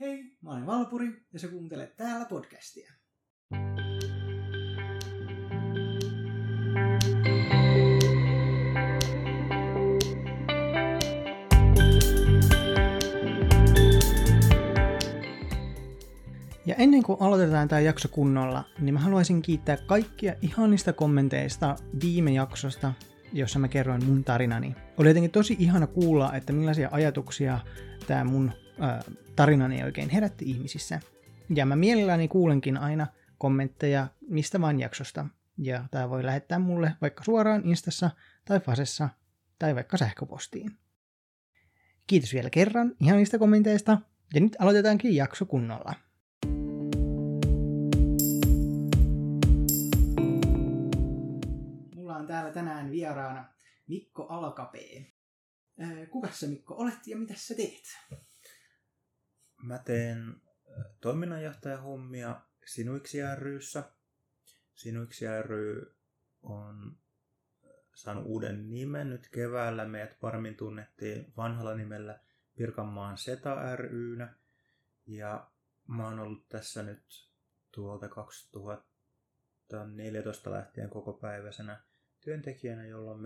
Hei, mä olen Valpuri ja sä kuuntelet täällä podcastia. Ja ennen kuin aloitetaan tämä jakso kunnolla, niin mä haluaisin kiittää kaikkia ihanista kommenteista viime jaksosta, jossa mä kerroin mun tarinani. Oli jotenkin tosi ihana kuulla, että millaisia ajatuksia tämä mun tarinani oikein herätti ihmisissä. Ja mä mielelläni kuulenkin aina kommentteja mistä vaan jaksosta. Ja tää voi lähettää mulle vaikka suoraan Instassa tai Fasessa tai vaikka sähköpostiin. Kiitos vielä kerran ihanista kommenteista ja nyt aloitetaankin jakso kunnolla. Mulla on täällä tänään vieraana Mikko Alakapeen. Kukas sä Mikko olet ja mitä sä teet? Mä teen toiminnanjohtajahommia Sinuiksi ry:ssä. Sinuiksi ry on saanut uuden nimen nyt keväällä. Meidät paremmin tunnettiin vanhalla nimellä Pirkanmaan Seta ry:nä. Ja mä oon ollut tässä nyt tuolta 2014 lähtien kokopäiväisenä työntekijänä, jolloin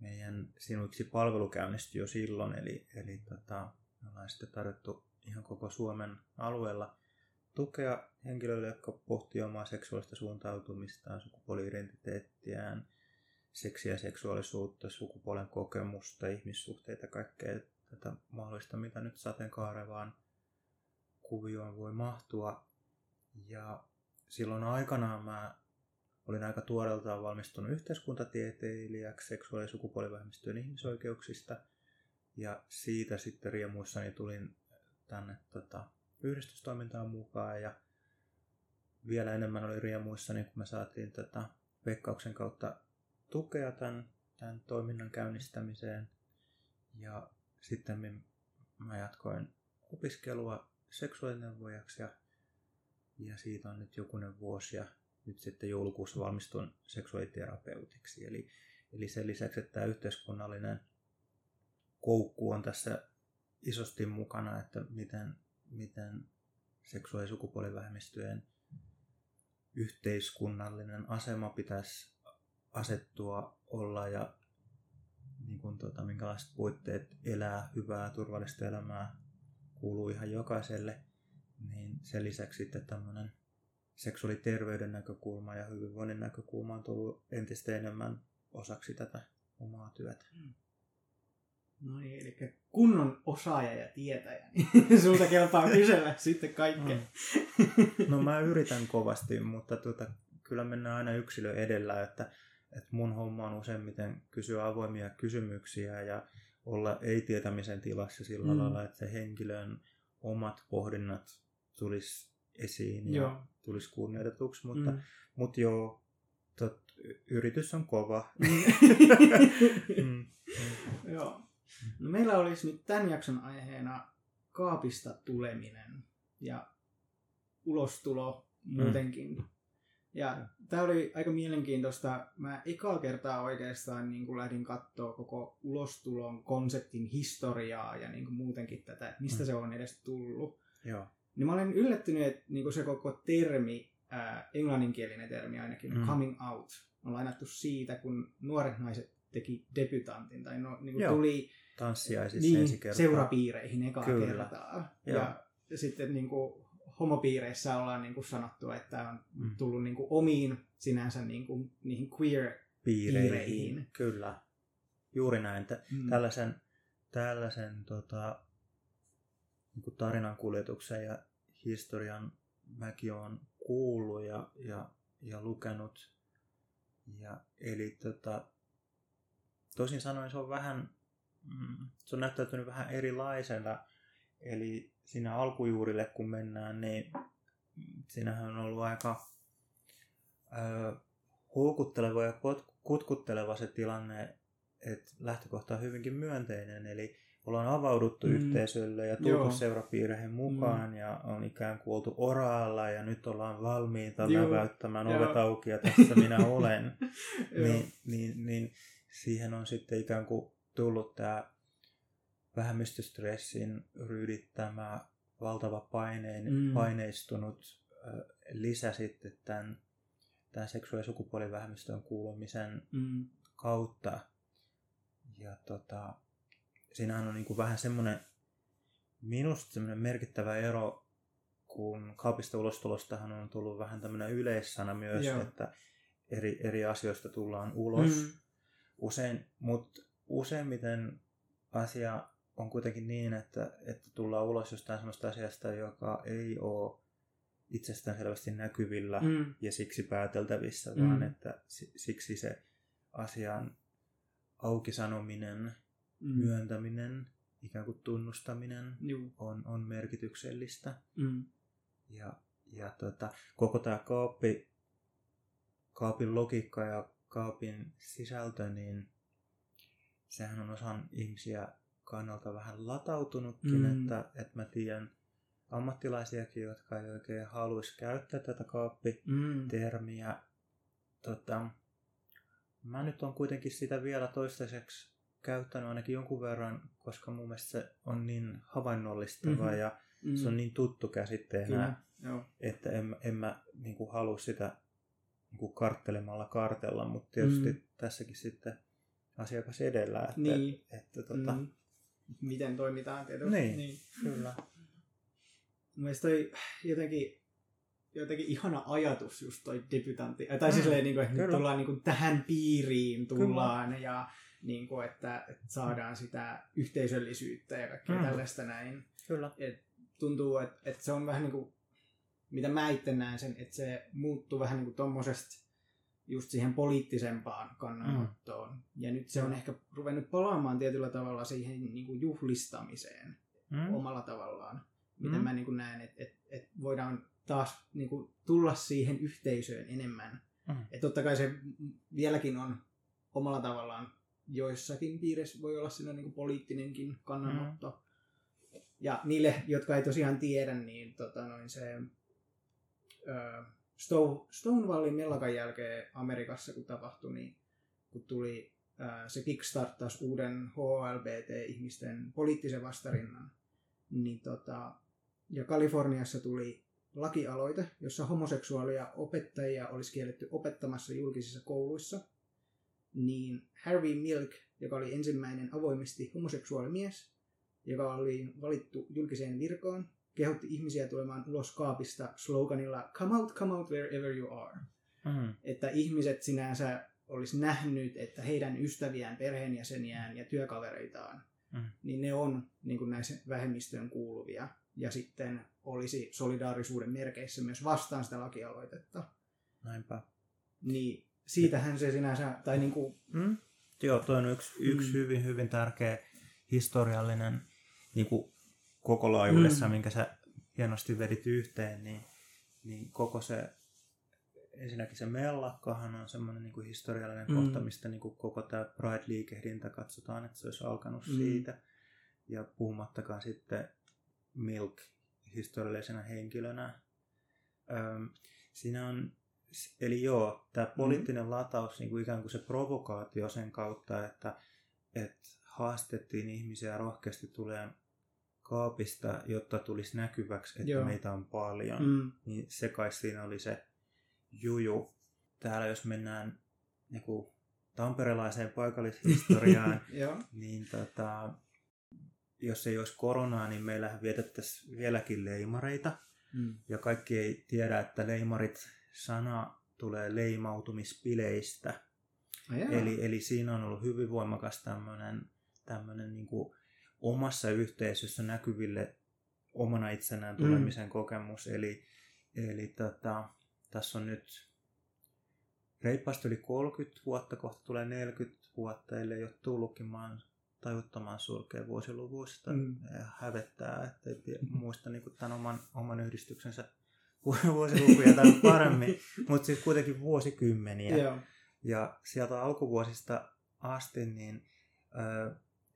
meidän Sinuiksi palvelu käynnistyi jo silloin. Eli me ollaan sitten tarjottu ihan koko Suomen alueella tukea henkilöille, jotka pohtii omaa seksuaalista suuntautumistaan, sukupuoli-identiteettiään, seksiä, seksuaalisuutta, sukupuolen kokemusta, ihmissuhteita, kaikkea tätä mahdollista, mitä nyt sateenkaarevaan kuvioon voi mahtua. Ja silloin aikanaan mä olin aika tuoreeltaan valmistunut yhteiskuntatieteilijäksi seksuaali- ja sukupuolivähemmistöjen ihmisoikeuksista. Ja siitä sitten riemuissani tulin tänne yhdistystoimintaan mukaan ja vielä enemmän oli riemuissani, kun me saatiin Veikkauksen kautta tukea tämän toiminnan käynnistämiseen. Ja sitten mä jatkoin opiskelua seksuaalineuvojaksi ja siitä on nyt jokunen vuosi ja nyt sitten joulukuussa valmistuin seksuaaliterapeutiksi. Eli sen lisäksi, että tämä yhteiskunnallinen koukku on tässä isosti mukana, että miten seksuaali- ja sukupuolivähemmistöjen yhteiskunnallinen asema pitäisi asettua olla ja niin kuin, minkälaiset puitteet elää hyvää, turvallista elämää kuuluu ihan jokaiselle, niin sen lisäksi sitten tämmöinen seksuaaliterveyden näkökulma ja hyvinvoinnin näkökulma on tullut entistä enemmän osaksi tätä omaa työtä. No niin, eli kunnon osaaja ja tietäjä, niin sulta kelpaa kysellä sitten kaikkea. No mä yritän kovasti, mutta kyllä mennään aina yksilö edellä, että mun homma on useimmiten kysyä avoimia kysymyksiä ja olla ei-tietämisen tilassa sillä lailla, että se henkilön omat pohdinnat tulisi esiin ja tulisi kunnioitetuksi, mutta joo, yritys on kova. Joo. No meillä olisi nyt tämän jakson aiheena kaapista tuleminen ja ulostulo muutenkin. Ja tämä oli aika mielenkiintoista. Mä ekaa kertaa oikeastaan niin kun lähdin katsoa koko ulostulon konseptin historiaa ja niin kun muutenkin tätä, että mistä se on edes tullut. Joo. Niin mä olen yllättynyt, että niin kun se koko termi, englanninkielinen termi ainakin, coming out, on lainattu siitä, kun nuoret naiset teki debutantin tai niin tuli niin, seurapiireihin ekaa kertaa. Ja sitten niin kuin, homopiireissä ollaan niin kuin, sanottu, että on tullut niin kuin, omiin sinänsä niin kuin, niihin queer-piireihin. Kyllä, juuri näin. Tällaisen niin kuin tarinankuljetuksen ja historian mäkin olen kuullut ja lukenut. Toisin sanoen se on näyttäytynyt vähän erilaisena, eli siinä alkujuurille kun mennään, niin siinähän on ollut aika houkutteleva ja kutkutteleva se tilanne, että lähtökohta on hyvinkin myönteinen, eli ollaan avauduttu yhteisölle ja tultu seurapiireihin mukaan ja on ikään kuin oltu oraalla ja nyt ollaan valmiita läväyttämään ovet auki ja tässä minä olen. niin siihen on sitten ikään kuin tullut tämä vähemmistöstressin ryydittämä valtava paineistunut lisä sitten tämän seksuaali- ja sukupuolivähemmistöön kuulumisen kautta. Ja siinähän on niin kuin vähän semmoinen, minusta semmoinen merkittävä ero, kun kaupista ulostulostahan on tullut vähän tämmöinen yleissana myös, joo, että eri asioista tullaan ulos. Useimmiten asia on kuitenkin niin, että tullaan ulos jostain semmoista asiasta, joka ei ole itsestäänselvästi näkyvillä ja siksi pääteltävissä, vaan että siksi se asian auki sanominen, myöntäminen, ikään kuin tunnustaminen on merkityksellistä. Ja koko tämä kaapin logiikka ja kaapin sisältö, niin sehän on osan ihmisiä kannalta vähän latautunutkin, että mä tiedän ammattilaisiakin, jotka ei oikein haluaisi käyttää tätä kaappitermiä. Mä nyt on kuitenkin sitä vielä toistaiseksi käyttänyt ainakin jonkun verran, koska mun mielestä se on niin havainnollistava ja se on niin tuttu käsitteenä, että en mä niin kuin halua sitä niin kuin karttelemalla kartella, mutta tietysti tässäkin sitten asiakas edellä, että, niin, että miten toimitaan tietysti. Niin. Kyllä. Mielestäni toi jotenkin ihana ajatus just toi debutantti, tai siis niin että nyt tullaan niin kuin tähän piiriin tullaan ja niin kuin, että saadaan sitä yhteisöllisyyttä ja kaikkea tällaista näin. Kyllä. Et tuntuu, että se on vähän niin kuin, mitä mä itse näen sen, että se muuttuu vähän niin kuin tommosesta just siihen poliittisempaan kannanottoon. Ja nyt se on ehkä ruvennut palaamaan tietyllä tavalla siihen niin kuin juhlistamiseen omalla tavallaan. Mitä mä niin kuin näen, että voidaan taas niin kuin tulla siihen yhteisöön enemmän. Että totta kai se vieläkin on omalla tavallaan joissakin piirissä voi olla siinä niin kuin poliittinenkin kannanotto. Ja niille, jotka ei tosiaan tiedä, niin se Stonewallin mellakan jälkeen Amerikassa, kun tapahtui, niin kun tuli se kickstarttasi uuden HLBT-ihmisten poliittisen vastarinnan, niin ja Kaliforniassa tuli lakialoite, jossa homoseksuaalia opettajia olisi kielletty opettamassa julkisissa kouluissa, niin Harvey Milk, joka oli ensimmäinen avoimesti homoseksuaalimies, joka oli valittu julkiseen virkaan, kehotti ihmisiä tulemaan ulos kaapista sloganilla come out wherever you are. Että ihmiset sinänsä olisi nähnyt, että heidän ystäviään, perheenjäseniään ja työkavereitaan, niin ne on niin kuin näissä vähemmistöön kuuluvia. Ja sitten olisi solidaarisuuden merkeissä myös vastaan sitä lakialoitetta. Näinpä. Niin siitähän se sinänsä, tai niin kuin... Joo, toi on yksi hyvin, hyvin tärkeä historiallinen... Niin kuin koko laajuudessa, minkä sä hienosti vedit yhteen, niin koko se, ensinnäkin se mellakkahan on semmoinen niin kuin historiallinen kohta, mistä niin kuin koko tämä Pride-liikehdintä katsotaan, että se olisi alkanut siitä. Ja puhumattakaan sitten Milk historiallisena henkilönä. Siinä on, eli joo, tämä poliittinen lataus, niin kuin ikään kuin se provokaatio sen kautta, että haastettiin ihmisiä rohkeasti tulee kaapista, jotta tulisi näkyväksi, että meitä on paljon. Niin se kai siinä oli se juju. Täällä jos mennään niin kuin tamperelaiseen paikallishistoriaan, niin jos ei olisi koronaa, niin meillähän vietettäisiin vieläkin leimareita. Ja kaikki ei tiedä, että leimarit-sana tulee leimautumispileistä. Eli siinä on ollut hyvin voimakas tämmöinen niin kuin omassa yhteisössä näkyville omana itsenään tulemisen kokemus. Eli tässä on nyt reippaasti yli 30 vuotta, kohta tulee 40 vuotta, ellei ole tullutkin. Mä oon tajuttoman surkea vuosiluvuista. Hävettää, ettei muista niin kuin tämän oman yhdistyksensä vuosilukuja tai paremmin, mutta siis kuitenkin vuosikymmeniä. Yeah. Ja sieltä alkuvuosista asti niin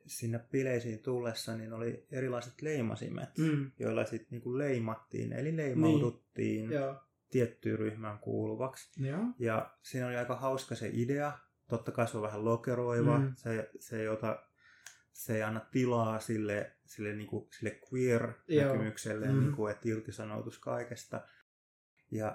sinne bileisiin tullessa niin oli erilaiset leimasimet, joilla sitten niinku leimattiin, eli leimauduttiin tiettyyn ryhmään kuuluvaksi. Ja siinä oli aika hauska se idea. Totta kai se on vähän lokeroiva, se ei ota se ei anna tilaa sille, niin kuin, sille queer-näkymykselle, niin kuin, että irtisanoutus kaikesta.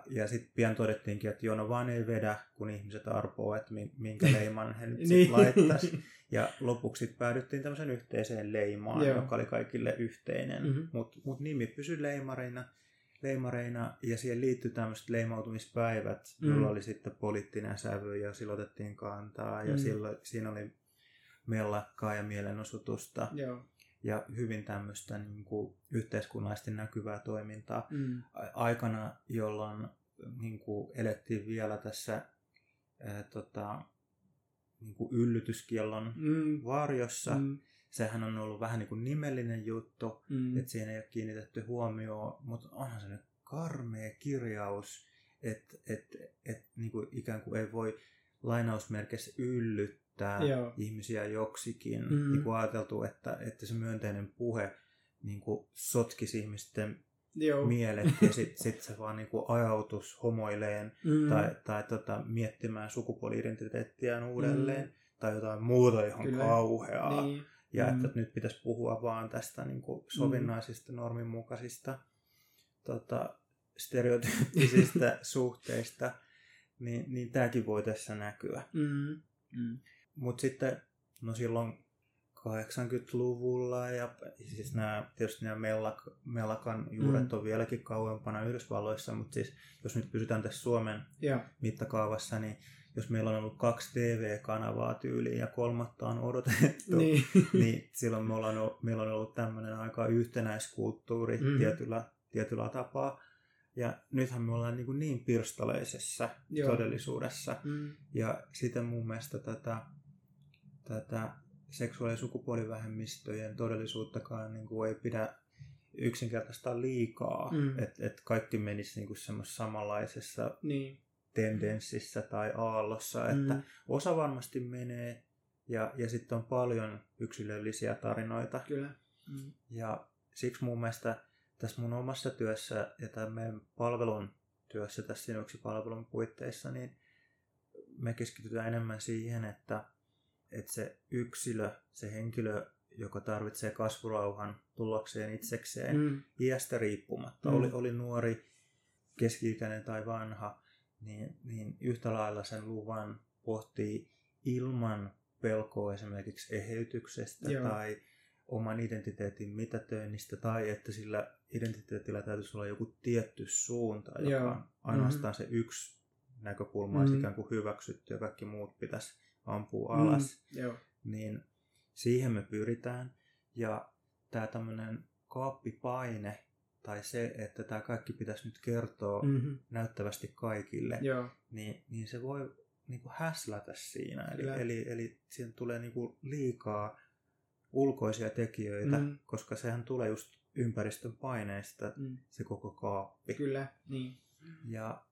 Ja sitten pian todettiinkin, että jono vaan ei vedä, kun ihmiset arpoo, että minkä leiman he nyt sitten laittaisi. Ja lopuksi päädyttiin tämmöisen yhteiseen leimaan, joka oli kaikille yhteinen. Mm-hmm. Mut nimi pysyi leimareina ja siihen liittyi tämmöiset leimautumispäivät, jolla oli sitten poliittinen sävy ja sillä otettiin kantaa. Ja silloin, siinä oli mellakkaa ja mielenosoitusta. Joo. Ja hyvin tämmöistä niin kuin yhteiskunnallisesti näkyvää toimintaa aikana, jolloin niin kuin elettiin vielä tässä niin kuin yllytyskiellon varjossa. Sehän on ollut vähän niin kuin nimellinen juttu, että siihen ei ole kiinnitetty huomioon, mutta onhan se nyt karmea kirjaus, että niin kuin ikään kuin ei voi lainausmerkeissä yllyttää ihmisiä joksikin. Niin kuin ajateltu, että se myönteinen puhe niin kuin sotkisi ihmisten mielet ja sit se vaan niin kuin ajautus homoileen tai miettimään sukupuoli-identiteettiään uudelleen tai jotain muuta ihan kauheaa. Niin. Ja että nyt pitäisi puhua vaan tästä niin kuin sovinnaisista, norminmukaisista stereotyyppisistä suhteista, niin tämäkin voi tässä näkyä. Mutta sitten, no silloin 80-luvulla, ja siis tietysti nämä mellakan juuret on vieläkin kauempana Yhdysvalloissa, mutta siis jos nyt pysytään tässä Suomen mittakaavassa, niin jos meillä on ollut 2 TV-kanavaa tyyliin ja 3 on odotettu, niin silloin meillä on ollut tämmöinen aika yhtenäiskulttuuri tietyllä tapaa. Ja nythän me ollaan niin pirstaleisessa todellisuudessa. Ja sitten mun mielestä tätä seksuaali- ja sukupuolivähemmistöjen todellisuuttakaan niin kuin ei pidä yksinkertaistaa liikaa. Että kaikki menisi niin kuin samanlaisessa tendenssissä tai aallossa. Että osa varmasti menee ja sitten on paljon yksilöllisiä tarinoita. Kyllä. Ja siksi mun mielestä tässä mun omassa työssä ja tämän meidän palvelun työssä, tässä Sinuiksi palvelun puitteissa, niin me keskitytään enemmän siihen, että se yksilö, se henkilö, joka tarvitsee kasvurauhan tullakseen itsekseen, iästä riippumatta, oli nuori, keski-ikäinen tai vanha, niin yhtä lailla sen luvan pohtii ilman pelkoa esimerkiksi eheytyksestä tai oman identiteetin mitätöinnistä tai että sillä identiteetillä täytyisi olla joku tietty suunta, joka on ainoastaan se yksi näkökulma olisi ikään kuin hyväksytty ja kaikki muut pitäisi ampua alas. Niin siihen me pyritään. Ja tämä tämmöinen kaappipaine tai se, että tämä kaikki pitäisi nyt kertoa näyttävästi kaikille, niin se voi niin kuin häslätä siinä. Eli siihen tulee niin kuin liikaa ulkoisia tekijöitä, koska sehän tulee just ympäristön paineista se koko kaappi. Kyllä, niin. Ja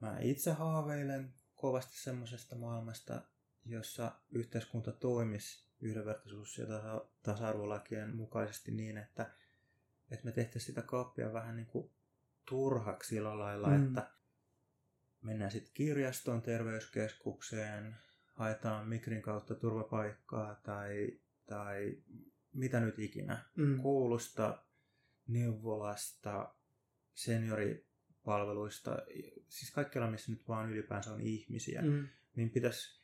mä itse haaveilen kovasti semmoisesta maailmasta, jossa yhteiskunta toimisi yhdenvertaisuus- ja tasa-arvolakien mukaisesti niin, että me tehtäisiin sitä kaappia vähän niin kuin turhaksi sillä lailla, että mennään sitten kirjastoon, terveyskeskukseen, haetaan Migrin kautta turvapaikkaa tai mitä nyt ikinä. Koulusta, neuvolasta, senioripalveluista, siis kaikkialla missä nyt vaan ylipäänsä on ihmisiä, niin pitäisi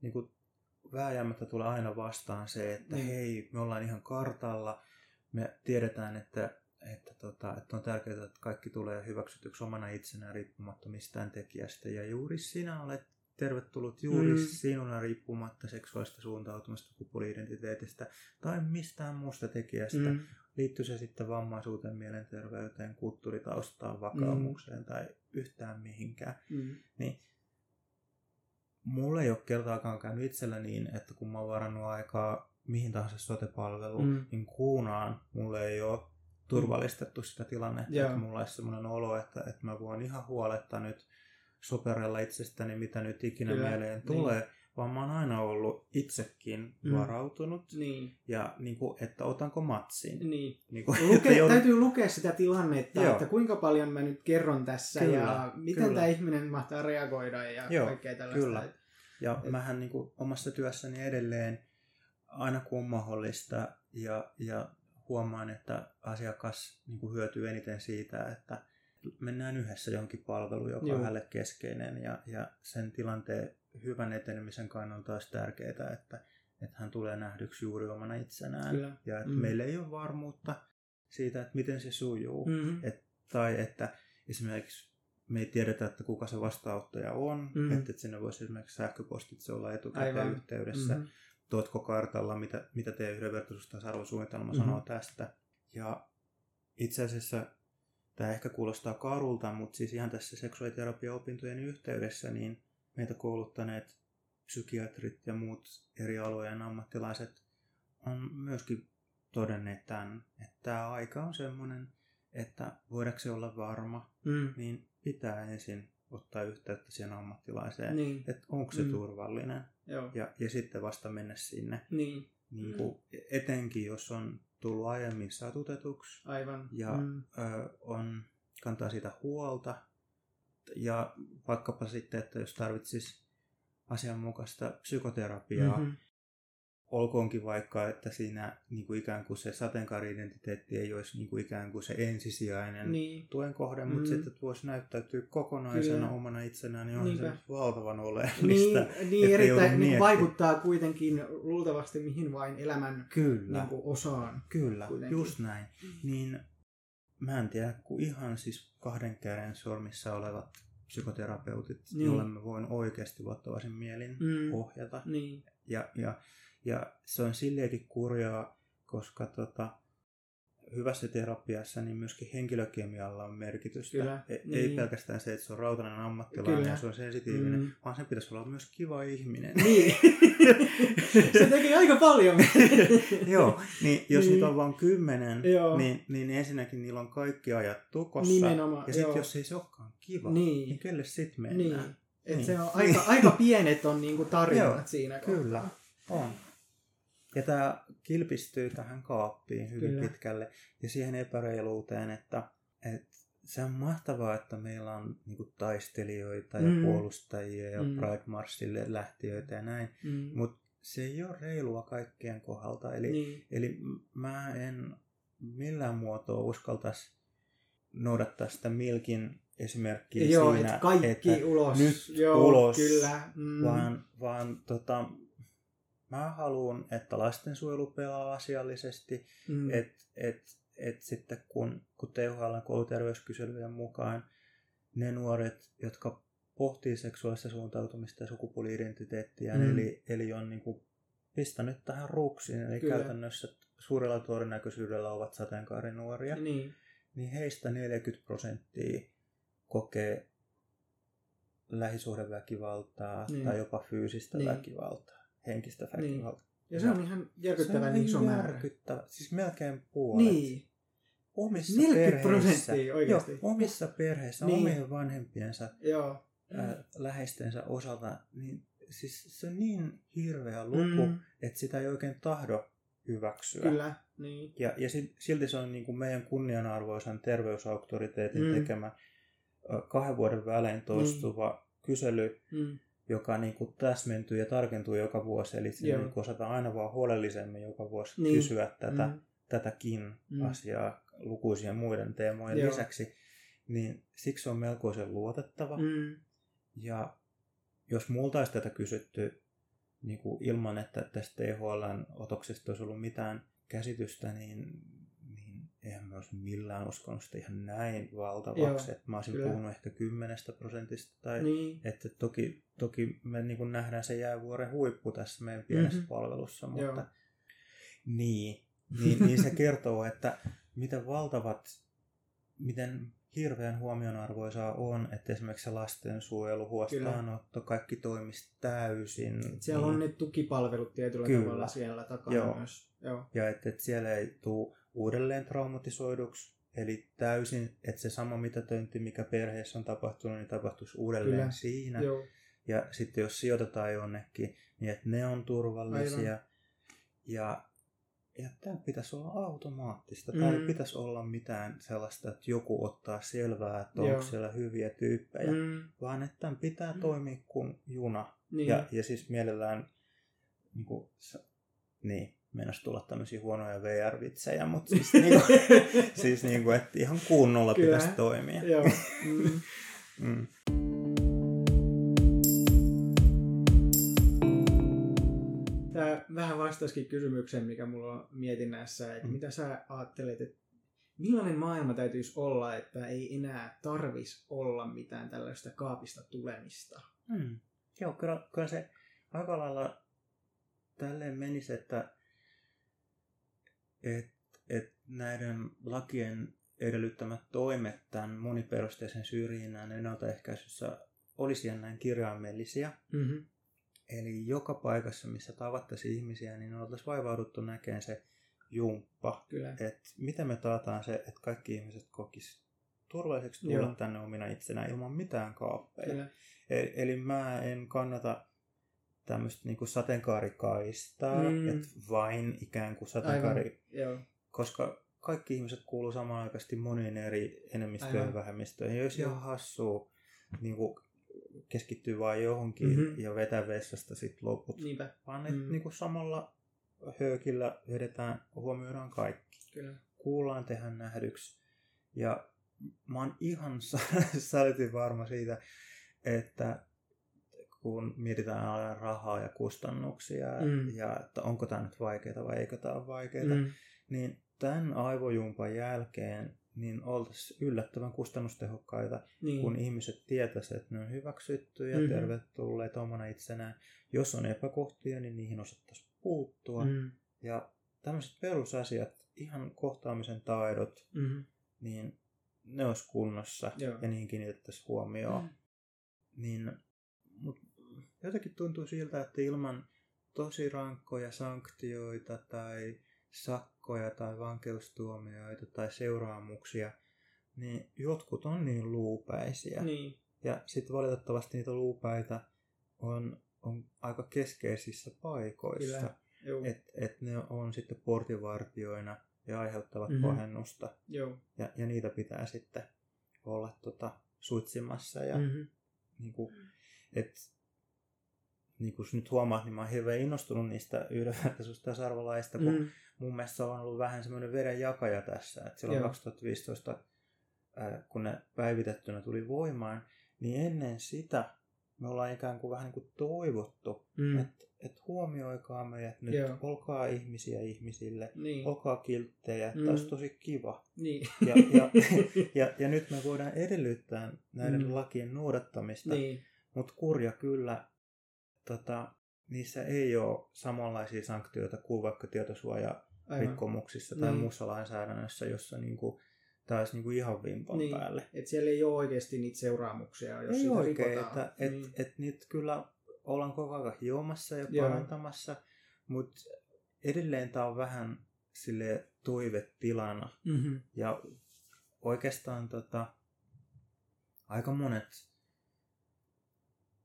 niin kuin vääjäämättä tulla aina vastaan se, että hei, me ollaan ihan kartalla, me tiedetään, että on tärkeää, että kaikki tulee hyväksytyksi omana itsenään riippumatta mistään tekijästä ja juuri sinä olet tervetullut juuri sinuna riippumatta seksuaalista suuntautumista, sukupuoli-identiteetistä tai mistään muusta tekijästä. Liittyy se sitten vammaisuuteen, mielenterveyteen, kulttuuritaustaan, vakaumukseen tai yhtään mihinkään. Niin, mulla ei ole kertaakaan käynyt itsellä niin, että kun mä oon varannut aikaa mihin tahansa sote-palveluun, niin kuunaan mulle ei ole turvallistettu sitä tilannetta. Että mulla olisi sellainen olo, että mä voin ihan huoletta nyt soperella itsestäni, mitä nyt ikinä mieleen tulee, vaan mä oon aina ollut itsekin varautunut. Ja että otanko matsin. Täytyy lukea sitä tilannetta, että kuinka paljon mä nyt kerron tässä ja miten tämä ihminen mahtaa reagoida ja kaikkea tällaista. Ja mähän omassa työssäni edelleen aina kun on mahdollista, ja huomaan, että asiakas niin kuin hyötyy eniten siitä, että mennään yhdessä johonkin palveluun, joka on hänelle keskeinen, ja sen tilanteen hyvän etenemisen kannalta olisi tärkeää, että hän tulee nähdyksi juuri omana itsenään. Kyllä. Ja että meillä ei ole varmuutta siitä, että miten se sujuu. Mm-hmm. Tai että esimerkiksi me ei tiedetä, että kuka se vastaanottaja on, että sinne voisi esimerkiksi sähköpostitse olla etukäteen yhteydessä. Mm-hmm. Tuotko kartalla, mitä teidän yhdenvertaisuustasa-arvosuunnitelma sanoo tästä. Ja itse asiassa tämä ehkä kuulostaa karulta, mutta siis ihan tässä seksuaaliterapiaopintojen yhteydessä niin meitä kouluttaneet psykiatrit ja muut eri alojen ammattilaiset on myöskin todenneet tämän, että tämä aika on semmoinen, että voidaanko se olla varma, niin pitää ensin ottaa yhteyttä siihen ammattilaiseen, niin. Että onko se turvallinen. Ja sitten vasta mennä sinne, niin kuin, etenkin jos on tullut aiemmin satutetuksi ja kantaa siitä huolta. Ja vaikkapa sitten, että jos tarvitsisi asianmukaista psykoterapiaa, olkoonkin vaikka, että siinä niin kuin ikään kuin se sateenkaari-identiteetti ei olisi niin kuin ikään kuin se ensisijainen tuen kohde, mutta sitten voisi näyttäytyä kokonaisena omana itsenään, niin on se valtavan oleellista. Niin erittäin niin vaikuttaa kuitenkin luultavasti mihin vain elämän niin kuin osaan. Kyllä, kuitenkin. Just näin. Niin mä en tiedä, kun ihan siis 2 käden sormissa olevat psykoterapeutit, joille mä voin oikeasti luottavaisin mielin ohjata. Niin. Ja se on silleenkin kurjaa, koska hyvässä terapiassa niin myöskin henkilökemialla on merkitystä. Kyllä, ei pelkästään se, että se on rautainen ammattilainen ja se on sensitiivinen, vaan sen pitäisi olla myös kiva ihminen. Niin. Se tekee aika paljon. Joo, niin jos niitä on vain 10, niin ensinnäkin niillä on kaikki ajat tukossa. Nimenomaan, ja sitten jos ei se olekaan kiva, niin kelle sitten mennään? Niin. Että se on aika pienet on niinku tarinat siinä. Kyllä, on. Ja tämä kilpistyy tähän kaappiin hyvin pitkälle ja siihen epäreiluuteen, että se on mahtavaa, että meillä on niinku taistelijoita ja puolustajia ja Pride Marchille lähtijöitä ja näin, mutta se ei ole reilua kaikkien kohdalta. Eli mä en millään muotoa uskaltaisi noudattaa sitä Milkin esimerkkiä siinä, et kaikki että ulos. Nyt ulos, kyllä. Vaan mä haluan, että lastensuojelu pelaa asiallisesti, että sitten kun THL:n kouluterveyskyselyjen mukaan ne nuoret, jotka pohtii seksuaalista suuntautumista ja sukupuoli-identiteettiä, eli on niin kuin pistänyt tähän ruuksiin, eli käytännössä suurella todennäköisyydellä ovat sateenkaarinuoria, niin heistä 40% kokee lähisuhdeväkivaltaa tai jopa fyysistä väkivaltaa, henkistä väkivaltaa. Ja se on ihan järkyttävän iso määrä. Siis melkein puolet. Niin. Omissa 40% oikeasti. Joo, omissa perheissä, omien vanhempiensa, läheistensä osalta. Niin, siis se on niin hirveä luku, että sitä ei oikein tahdo hyväksyä. Kyllä, niin. Ja silti se on niin kuin meidän kunnianarvoisen terveysauktoriteetin tekemä 2 vuoden välein toistuva kysely, joka niin kuin täsmentyy ja tarkentuu joka vuosi. Eli se niin osataan aina vaan huolellisemmin joka vuosi kysyä tätäkin asiaa lukuisien muiden teemojen lisäksi. Niin siksi on melkoisen luotettava. Ja jos multa olisi tätä kysytty niin kuin ilman, että tästä THL:n otoksesta olisi ollut mitään käsitystä, niin eihän mä olisi millään uskonut sitä ihan näin valtavaksi. Että mä olisin puhunut ehkä 10% tai että toki me niin kuin nähdään se jäävuoren huippu tässä meidän pienessä palvelussa, mutta niin se kertoo, että miten hirveän huomionarvoisaa on, että esimerkiksi lastensuojelu, huostaanotto, kaikki toimisi täysin. Siellä on ne tukipalvelut tietyllä tavalla siellä takana myös. Joo. Ja että siellä ei tule uudelleen traumatisoiduksi. Eli täysin, että se sama mitätöinti, mikä perheessä on tapahtunut, niin tapahtuisi uudelleen siinä. Joo. Ja sitten jos sijoitetaan jonnekin, niin että ne on turvallisia. Aivan. Ja tämä pitäisi olla automaattista. Tämä ei pitäisi olla mitään sellaista, että joku ottaa selvää, että onko siellä hyviä tyyppejä. Vaan että tämän pitää toimia kuin juna. Niin. Ja siis mielellään niin kuin Niin, meinasi tulla tämmöisiä huonoja VR-vitsejä, mutta siis, siis niinku, että ihan kunnolla pitäisi toimia. Joo. Mm. Mm. Tämä vähän vastasikin kysymykseen, mikä mulla on mietinnässä, että mitä sä ajattelet, että millainen maailma täytyisi olla, että ei enää tarvitsisi olla mitään tällaista kaapista tulemista? Mm. Joo, kyllä se aika lailla tälleen menisi, että et näiden lakien edellyttämät toimet tämän moniperusteisen syrjinnän ennaltaehkäisyssä olisivat näin kirjaimellisia. Mm-hmm. Eli joka paikassa, missä tavattaisiin ihmisiä, niin oltaisiin vaivauduttu näkemään se jumppa. Että miten me taataan se, että kaikki ihmiset kokisivat turvalliseksi tulla tänne omina itsenä ilman mitään kaappeja. Eli mä en kannata tämmöistä niinku sateenkaarikaistaa, että vain ikään kuin sateenkaari. Aivan, koska kaikki ihmiset kuuluu samanaikaisesti moniin eri enemmistöön ja vähemmistöön. Ja jos ihan hassua niinku keskittyy vaan johonkin ja vetää vessasta sitten loput. Niinpä. Vaan että niinku samalla höökillä huomioidaan kaikki. Kyllä. Kuullaan, tehdään nähdyksi. Ja mä oon ihan sälytin varma siitä, että kun mietitään rahaa ja kustannuksia ja että onko tämä nyt vaikeaa vai eikö tämä ole vaikeaa, niin tämän aivojumpan jälkeen niin oltaisiin yllättävän kustannustehokkaita, kun ihmiset tietäisivät, että ne on hyväksytty ja tervetulleet omana itsenään. Jos on epäkohtia, niin niihin osattaisiin puuttua. Ja tämmöiset perusasiat, ihan kohtaamisen taidot, niin ne olisi kunnossa ja niihin kiinnitettäisiin huomioon. Niin, mutta jotenkin tuntuu siltä, että ilman tosi rankkoja sanktioita tai sakkoja tai vankeustuomioita tai seuraamuksia, niin jotkut on niin luupäisiä. Niin. Ja sitten valitettavasti niitä luupäitä on aika keskeisissä paikoissa. Että ne on sitten portinvartijoina ja aiheuttavat pahennusta. Ja niitä pitää sitten olla suitsimassa ja niinku, niin kuin nyt huomaat, niin mä oon hirveän innostunut niistä yhdenvertaisuustasa-arvolaista, kun mun mielestä on ollut vähän semmoinen verenjakaja tässä. Et silloin 2015, kun ne päivitettynä tuli voimaan, niin ennen sitä me ollaan ikään kuin vähän niin kuin toivottu, että huomioikaa meidät nyt, olkaa ihmisiä ihmisille, olkaa kilttejä, tämä olisi tosi kiva. Niin. Ja nyt me voidaan edellyttää näiden lakien noudattamista, mutta kurja kyllä, niissä ei ole samanlaisia sanktioita kuin vaikka tietosuojarikkomuksissa tai muussa lainsäädännössä, jossa niinku, tämä olisi niinku ihan vimpan päälle. Et siellä ei ole oikeasti niitä seuraamuksia, jos ei sitä oikein, rikotaan. Et niitä kyllä ollaan koko ajan hiomassa ja parantamassa, mutta edelleen tämä on vähän silleen toivetilana. Ja oikeastaan aika monet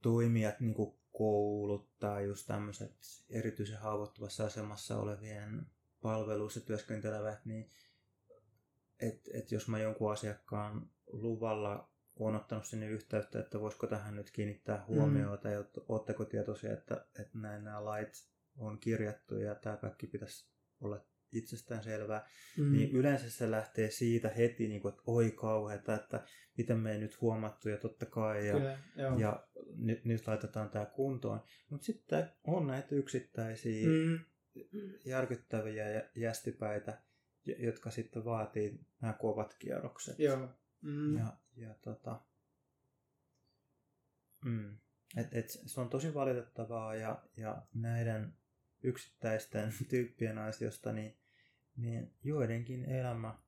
toimijat niinku kouluttaa just tämmöiset erityisen haavoittuvassa asemassa olevien palveluissa työskentelevät, niin että jos mä jonkun asiakkaan luvalla on ottanut sinne yhteyttä, että voisiko tähän nyt kiinnittää huomioon, tai ootteko tietoisia, että näin nämä lait on kirjattu ja tämä kaikki pitäisi olla itsestäänselvää, niin yleensä se lähtee siitä heti, niin kuin, että oi kauheeta, että miten me ei nyt huomattu ja totta kai ja nyt laitetaan tämä kuntoon. Mutta sitten on näitä yksittäisiä järkyttäviä jästipäitä, jotka sitten vaatii nämä kovat kierrokset. Et se on tosi valitettavaa ja näiden yksittäisten tyyppien asioista, niin joidenkin elämä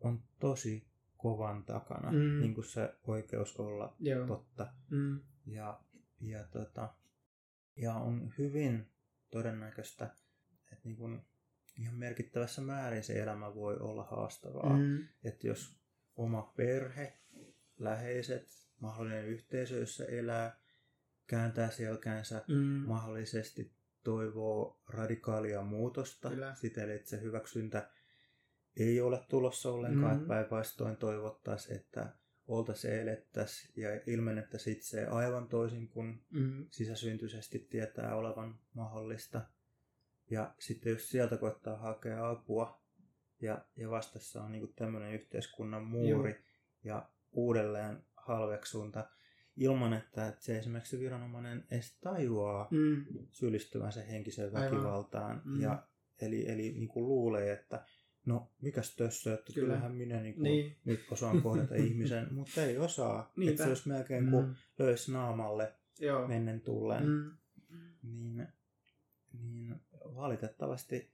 on tosi kovan takana, niin kuin se oikeus olla totta. Ja on hyvin todennäköistä, että niin kuin ihan merkittävässä määrin se elämä voi olla haastavaa. Että jos oma perhe, läheiset, mahdollinen yhteisö, jossa elää, kääntää selkänsä mahdollisesti, toivoo radikaalia muutosta, siten että se hyväksyntä ei ole tulossa ollenkaan, että päinvastoin toivottaisiin, että oltaisiin, elettäisiin ja ilmennettäisiin itse aivan toisin kuin sisäsyntyisesti tietää olevan mahdollista. Ja sitten jos sieltä koittaa hakea apua ja vastassa on niin tämmöinen yhteiskunnan muuri ja uudelleen halveksuunta ilman, että se esimerkiksi viranomainen edes tajuaa syyllistyvänsä henkiseen väkivaltaan. Ja, eli niin kuin luulee, että no mikäs tössä, että kyllähän minä niin. nyt osaan kohdata ihmisen, mutta ei osaa. Niinpä. Että se olisi melkein kuin löysi naamalle mennen tullen. Niin valitettavasti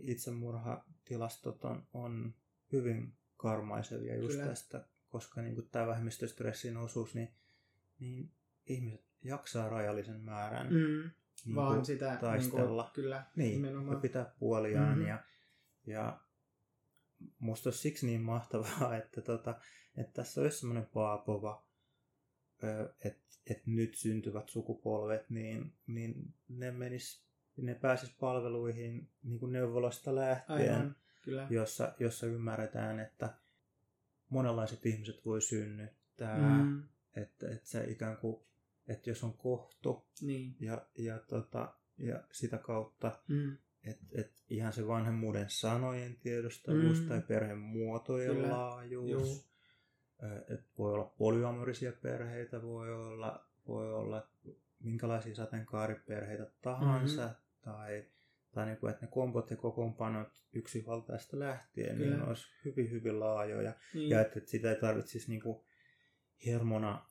itsemurhatilastot on hyvin karmaisevia just tästä, koska niin tämä vähemmistöstressin osuus, niin ihmiset jaksaa rajallisen määrän niin vaan sitä, taistella. Nimenomaan. Ja pitää puoliaan. Ja musta olisi siksi niin mahtavaa, että tässä olisi semmoinen paapova, että nyt syntyvät sukupolvet, niin ne pääsisi palveluihin niin kuin neuvolasta lähtien, jossa ymmärretään, että monenlaiset ihmiset voi synnyttää, että se ikään kuin, että jos on kohtu ja sitä kautta, että ihan se vanhemmuuden sanojen tiedostavuus tai perhemuotojen laajuus. Että voi olla polyamorisia perheitä, voi olla minkälaisia sateenkaariperheitä tahansa, tai niin kuin, että ne kompot ja kokoonpanot yksinvaltaista lähtien, niin ne olisi hyvin, hyvin laajoja. Ja että sitä ei tarvitsisi niin kuin hermona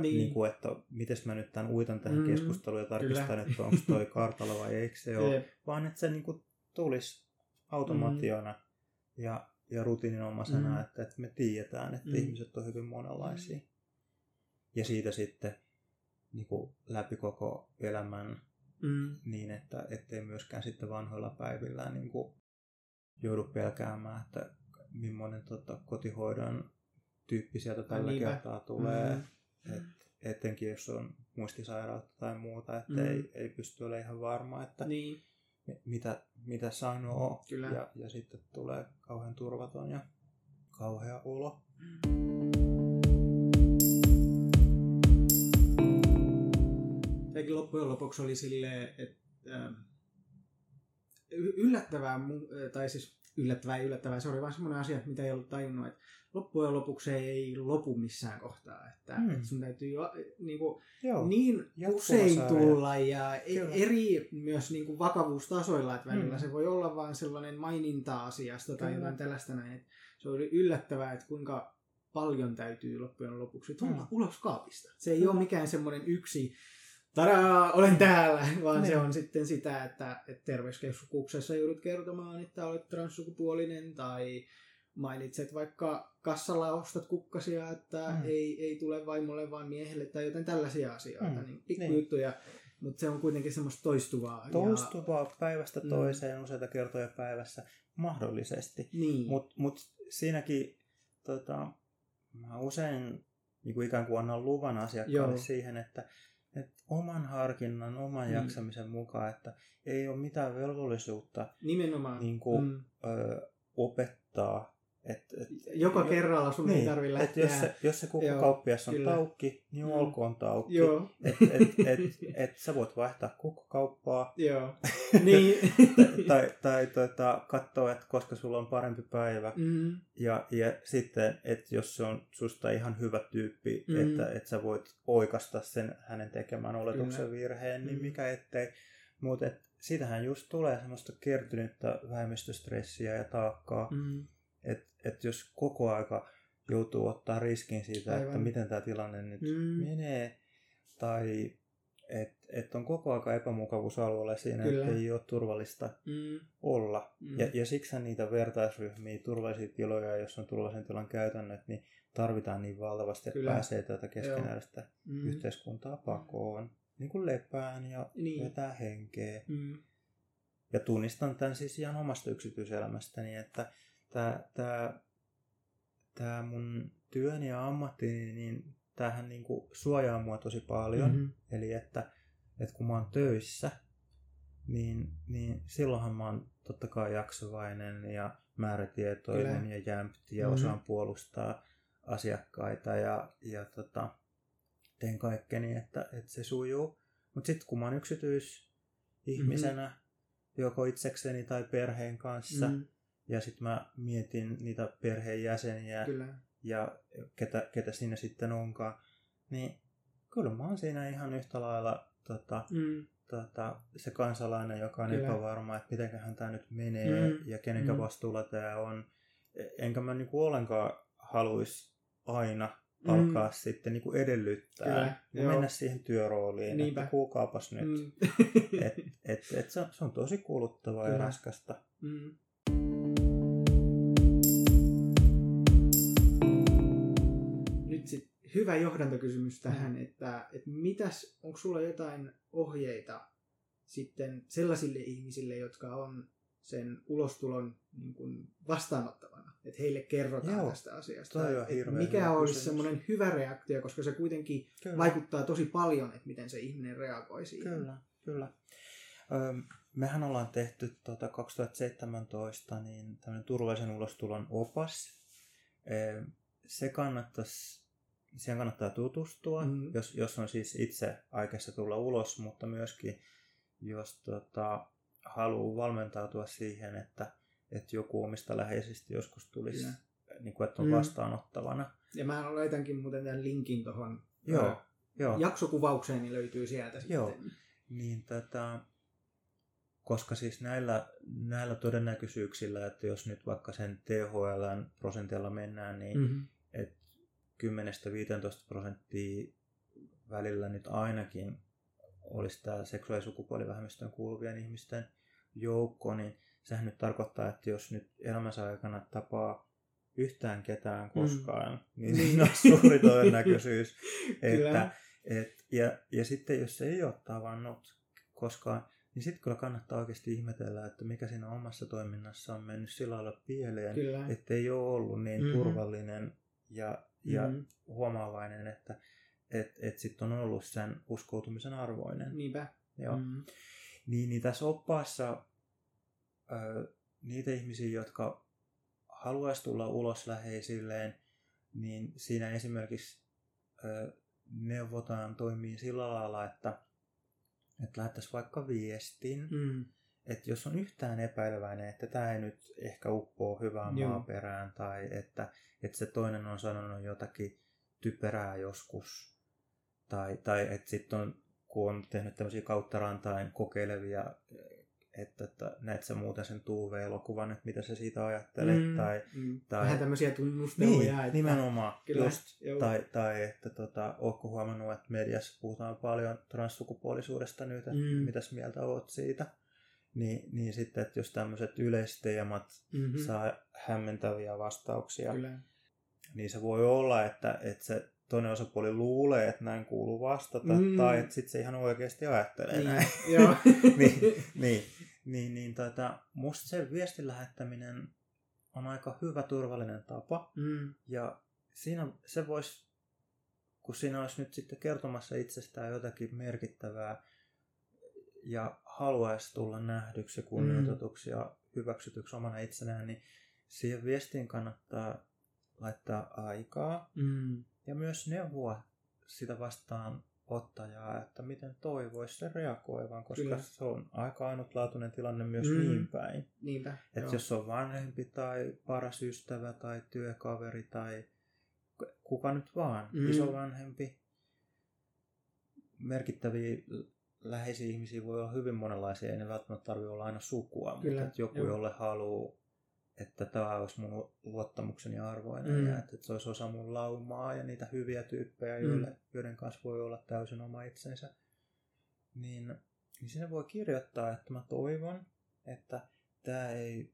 niin kuin, että mites mä nyt tämän uitan tähän keskusteluun ja tarkistan, että onko toi kartalla vai eikö se ole, vaan että se niin kuin tulisi automaationa ja rutiininomaisena, että me tiedetään, että ihmiset on hyvin monenlaisia. Ja siitä sitten niin kuin läpi koko elämän niin, että ettei myöskään sitten vanhoilla päivillä niin kuin joudu pelkäämään, että millainen kotihoidon tyyppi sieltä tällä kertaa tulee. Etenkin jos on muistisairautta tai muuta, että ei pysty olemaan ihan varma, että mitä sanoo, ja sitten tulee kauhean turvaton ja kauhea olo. Tämäkin loppujen lopuksi oli silleen, että yllättävää, se oli vaan semmoinen asia, mitä ei ollut tajunnut, että loppujen lopuksi ei lopu missään kohtaa, että sun täytyy niin usein tulla ja eri myös niin kuin vakavuustasoilla, että välillä se voi olla vaan sellainen maininta asiasta tai jotain tällaista näin, että se oli yllättävää, että kuinka paljon täytyy loppujen lopuksi tulla ulos kaapista. Se ei ole mikään semmoinen yksi tadaa, olen täällä, vaan se on sitten sitä, että terveyskeskuksessa joudut kertomaan, että olet transsukupuolinen tai mainitset vaikka kassalla ostat kukkasia, että ei tule vaimolle vaan miehelle tai jotain tällaisia asioita, niin pikkujuttuja, mutta se on kuitenkin semmoista toistuvaa. Toistuvaa päivästä toiseen, useita kertoja päivässä mahdollisesti, mut siinäkin mä usein niin kuin ikään kuin annan luvan asiakkaalle siihen, että oman harkinnan, oman jaksamisen mukaan, että ei ole mitään velvollisuutta niin kuin, opettaa. Joka kerralla sun ei tarvitse lähteä. Jos se kukkokauppias on taukki, niin olkoon taukki. Sä voit vaihtaa kukkokauppaa. tai katsoa, että koska sulla on parempi päivä. Ja sitten, että jos se on susta ihan hyvä tyyppi, että sä voit oikaista sen hänen tekemään oletuksen virheen, niin mikä ettei. Mutta siitähän just tulee semmoista kertynyttä vähemmistöstressiä ja taakkaa. Että jos koko aika joutuu ottaa riskin siitä, että miten tämä tilanne nyt menee, tai että on koko aika epämukavuusalueella siinä, että ei ole turvallista olla. Ja siksi niitä vertaisryhmiä, turvallisia tiloja, jos on turvallisen tilan käytännöt, niin tarvitaan niin valtavasti, että pääsee tätä keskenäistä yhteiskuntaa pakoon. Niin kuin lepään ja vetää henkeä. Ja tunnistan tämän siis ihan omasta yksityiselämästäni, että tämä mun työni ja ammattini, niin tämähän niinku suojaa mua tosi paljon. Eli että kun mä oon töissä, niin silloinhan mä oon totta kai jaksavainen ja määrätietoinen ja jämpti ja osaan puolustaa asiakkaita ja teen kaikkeni, että se sujuu. Mutta sitten kun mä oon yksityisihmisenä, joko itsekseni tai perheen kanssa. Mm. Ja sitten mä mietin niitä perheenjäseniä kyllä. ja ketä siinä sitten onkaan. Niin kyllä mä oon siinä ihan yhtä lailla se kansalainen, joka on kyllä. epävarma, että mitenköhän tämä nyt menee ja kenenkä vastuulla tämä on. Enkä mä niinku ollenkaan haluaisi aina alkaa sitten niinku edellyttää ja mennä siihen työrooliin, niinpä. Että kuukaapas nyt. Et se on tosi kuluttavaa ja raskasta. Mm. Nyt sitten hyvä johdantokysymys tähän, että mitäs, onko sulla jotain ohjeita sitten sellaisille ihmisille, jotka on sen ulostulon niin kuin vastaanottavana, että heille kerrotaan tästä asiasta. Mikä olisi semmoinen hyvä reaktio, koska se kuitenkin vaikuttaa tosi paljon, että miten se ihminen reagoi siihen. Kyllä. Mehän ollaan tehty 2017 niin tämmöinen turvallisen ulostulon opas. Siihen kannattaa tutustua, jos on siis itse aikeissa tulla ulos, mutta myöskin jos haluaa valmentautua siihen, että joku omista läheisistä joskus tulisi, niin kuin, että on vastaanottavana. Ja mähän laitankin muuten tämän linkin tuohon jaksokuvaukseen, niin löytyy sieltä sitten. Joo. Niin, koska siis näillä todennäköisyyksillä, että jos nyt vaikka sen THL:n prosentilla mennään, niin 10-15% välillä nyt ainakin olisi tämä seksuaali- ja sukupuolivähemmistön kuuluvien ihmisten joukko, niin sehän nyt tarkoittaa, että jos nyt elämänsä aikana tapaa yhtään ketään koskaan, niin siinä on suuri todennäköisyys. Ja sitten jos se ei ole tavannut koskaan, niin sitten kyllä kannattaa oikeasti ihmetellä, että mikä siinä omassa toiminnassa on mennyt sillä lailla pieleen, ettei ole ollut niin turvallinen ja huomaavainen, että sitten on ollut sen uskoutumisen arvoinen. Niinpä. Joo. Niin tässä oppaassa niitä ihmisiä, jotka haluaisi tulla ulos läheisilleen, niin siinä esimerkiksi neuvotaan toimii sillä lailla, että lähettäisiin vaikka viestin, että jos on yhtään epäileväinen, että tämä ei nyt ehkä uppoo hyvään maaperään tai että se toinen on sanonut jotakin typerää joskus tai että sitten on, kun on tehnyt tämmöisiä kauttarantain kokeilevia, että näet sä muuten sen tuuve-elokuvan, että mitä sä siitä ajattelet tai vähän tämmöisiä tunnusteluja, niin, että nimenomaan kyllä, tai että ootko huomannut, että mediassa puhutaan paljon transsukupuolisuudesta nyt, että mitäs mieltä oot siitä, niin sitten, että jos tämmöiset yleisteemat saa hämmentäviä vastauksia, kyllä. Niin se voi olla, että se toinen osapuoli luulee, että näin kuuluu vastata, tai että sitten se ihan oikeasti ajattelee näin. Joo. Musta se viestin lähettäminen on aika hyvä, turvallinen tapa. Ja siinä se voisi, kun siinä olisi nyt sitten kertomassa itsestään jotakin merkittävää ja haluaisi tulla nähdyksi, kunnioitetuksi ja hyväksytyksi omana itsenään, niin siihen viestiin kannattaa laittaa aikaa ja myös neuvoa sitä vastaanottajaa, että miten toivoisi sen reagoivan, koska se on aika ainutlaatuinen tilanne myös niin päin. Niinpä, että jos on vanhempi tai paras ystävä tai työkaveri tai kuka nyt vaan, isovanhempi, merkittäviä läheisiä ihmisiä voi olla hyvin monenlaisia, ei ne välttämättä tarvitse olla aina sukua, kyllä, mutta että joku, jolle haluaa, että tämä olisi mun luottamukseni arvoinen ja että se olisi osa mun laumaa ja niitä hyviä tyyppejä, joiden kanssa voi olla täysin oma itsensä, niin sinne voi kirjoittaa, että mä toivon, että tämä ei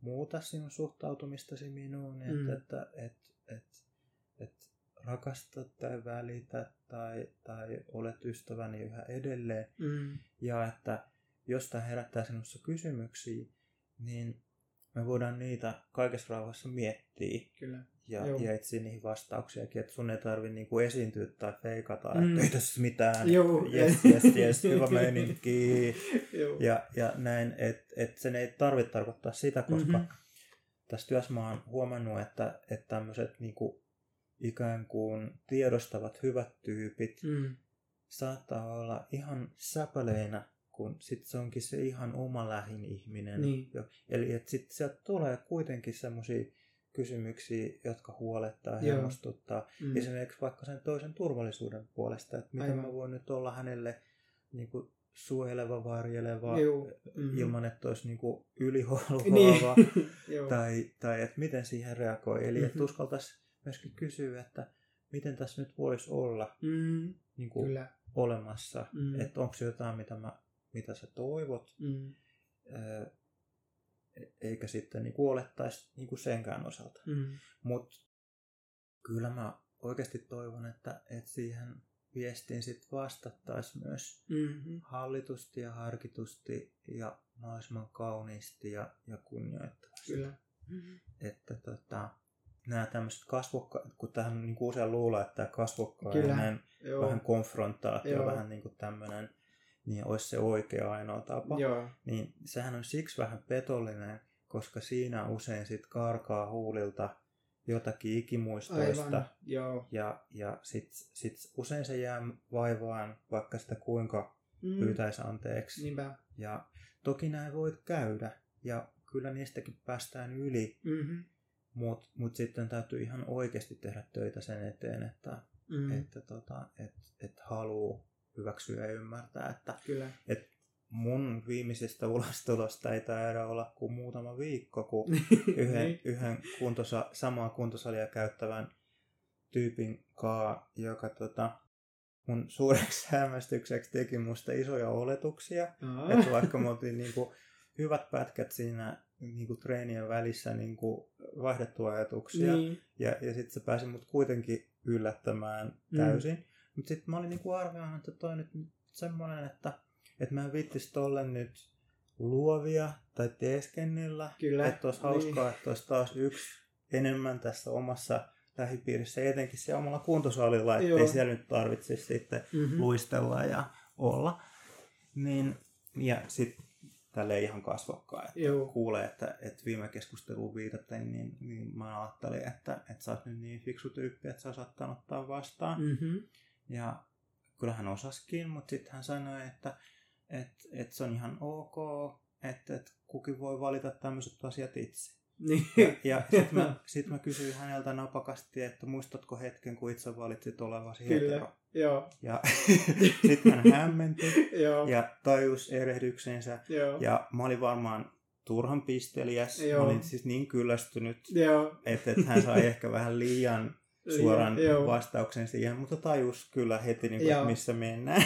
muuta sinun suhtautumistasi minuun, että rakastat tai välität tai olet ystäväni yhä edelleen ja että jos tämä herättää sinussa kysymyksiä, niin me voidaan niitä kaikessa rauhassa miettiä ja etsiä niihin vastauksiakin, että sun ei tarvitse niinku esiintyä tai feikata, että ei tässä mitään, yes, hyvä meininki ja näin, että sen ei tarvitse tarkoittaa sitä, koska tässä työssä mä oon huomannut, että tämmöiset niinku ikään kuin tiedostavat hyvät tyypit saattaa olla ihan säpäleinä kun sitten se onkin se ihan oma lähin ihminen. Niin. Eli että sitten sieltä tulee kuitenkin semmoisia kysymyksiä, jotka huolettaa, hermostuttaa. Mm. Esimerkiksi vaikka sen toisen turvallisuuden puolesta, että miten mä voin nyt olla hänelle niin kuin suojeleva, varjeleva, ilman että olisi niin kuin yliholvaava, tai että miten siihen reagoi. Eli että uskaltaisi myöskin kysyä, että miten tässä nyt voisi olla niin kuin olemassa, että onko jotain, mitä sä toivot, eikä sitten niin olettaisi niin senkään osalta. Mutta kyllä mä oikeasti toivon, että siihen viestiin sitten vastattaisiin myös hallitusti ja harkitusti ja mahdollisimman kauniisti ja kunnioittavasti. Kyllä. Että nämä tämmöiset kasvokkaat, kun tähän niin usein luulee, että kasvokkainen, vähän konfrontaatio, vähän niin kuin tämmöinen, niin olisi se oikea ainoa tapa. Joo. Niin sehän on siksi vähän petollinen, koska siinä usein sit karkaa huulilta jotakin ikimuistoista. Ja sit usein se jää vaivaan, vaikka sitä kuinka pyytäisi anteeksi. Niinpä. Ja toki näin voi käydä, ja kyllä niistäkin päästään yli. Mut sitten täytyy ihan oikeasti tehdä töitä sen eteen, että haluaa hyväksyä ja ymmärtää, että kyllä. Et mun viimeisestä ulostulosta ei taida olla kuin muutama viikko, kun yhden samaa kuntosalia käyttävän tyypin kaa, joka mun suureksi hämmästykseksi teki musta isoja oletuksia. Että vaikka me oltiin niinku hyvät pätkät siinä niinku treenien välissä niinku vaihdettu ajatuksia, ja sitten se pääsi mut kuitenkin yllättämään täysin. Mutta sitten mä olin niinku arvioinut, että toi nyt semmoinen, että mä en viittisi tolle nyt luovia tai teeskennellä. Kyllä. Että olisi hauskaa, että olisi taas yksi enemmän tässä omassa lähipiirissä, etenkin siellä omalla kuntosalilla, ettei siellä nyt tarvitsisi sitten luistella ja olla. Niin, ja sitten tälleen ihan kasvokkaan, että kuulee, että viime keskusteluun viitaten, niin mä ajattelin, että sä oot nyt niin fiksu tyyppi, että sä osaat tämän ottaa vastaan. Ja kyllähän osaskin, mutta sitten hän sanoi, että se on ihan ok, että kukin voi valita tämmöiset asiat itse. Niin. Ja sitten mä kysyin häneltä napakasti, että muistatko hetken, kun itse valitsit olevasi hetero? Joo. Ja sitten hän hämmentyi ja tajusi erehdyksensä. Ja mä olin varmaan turhan pisteliäs. Mä olin siis niin kyllästynyt, että hän sai ehkä vähän liian suoran vastauksen siihen, mutta tajus kyllä heti, niin kuin, missä mennään.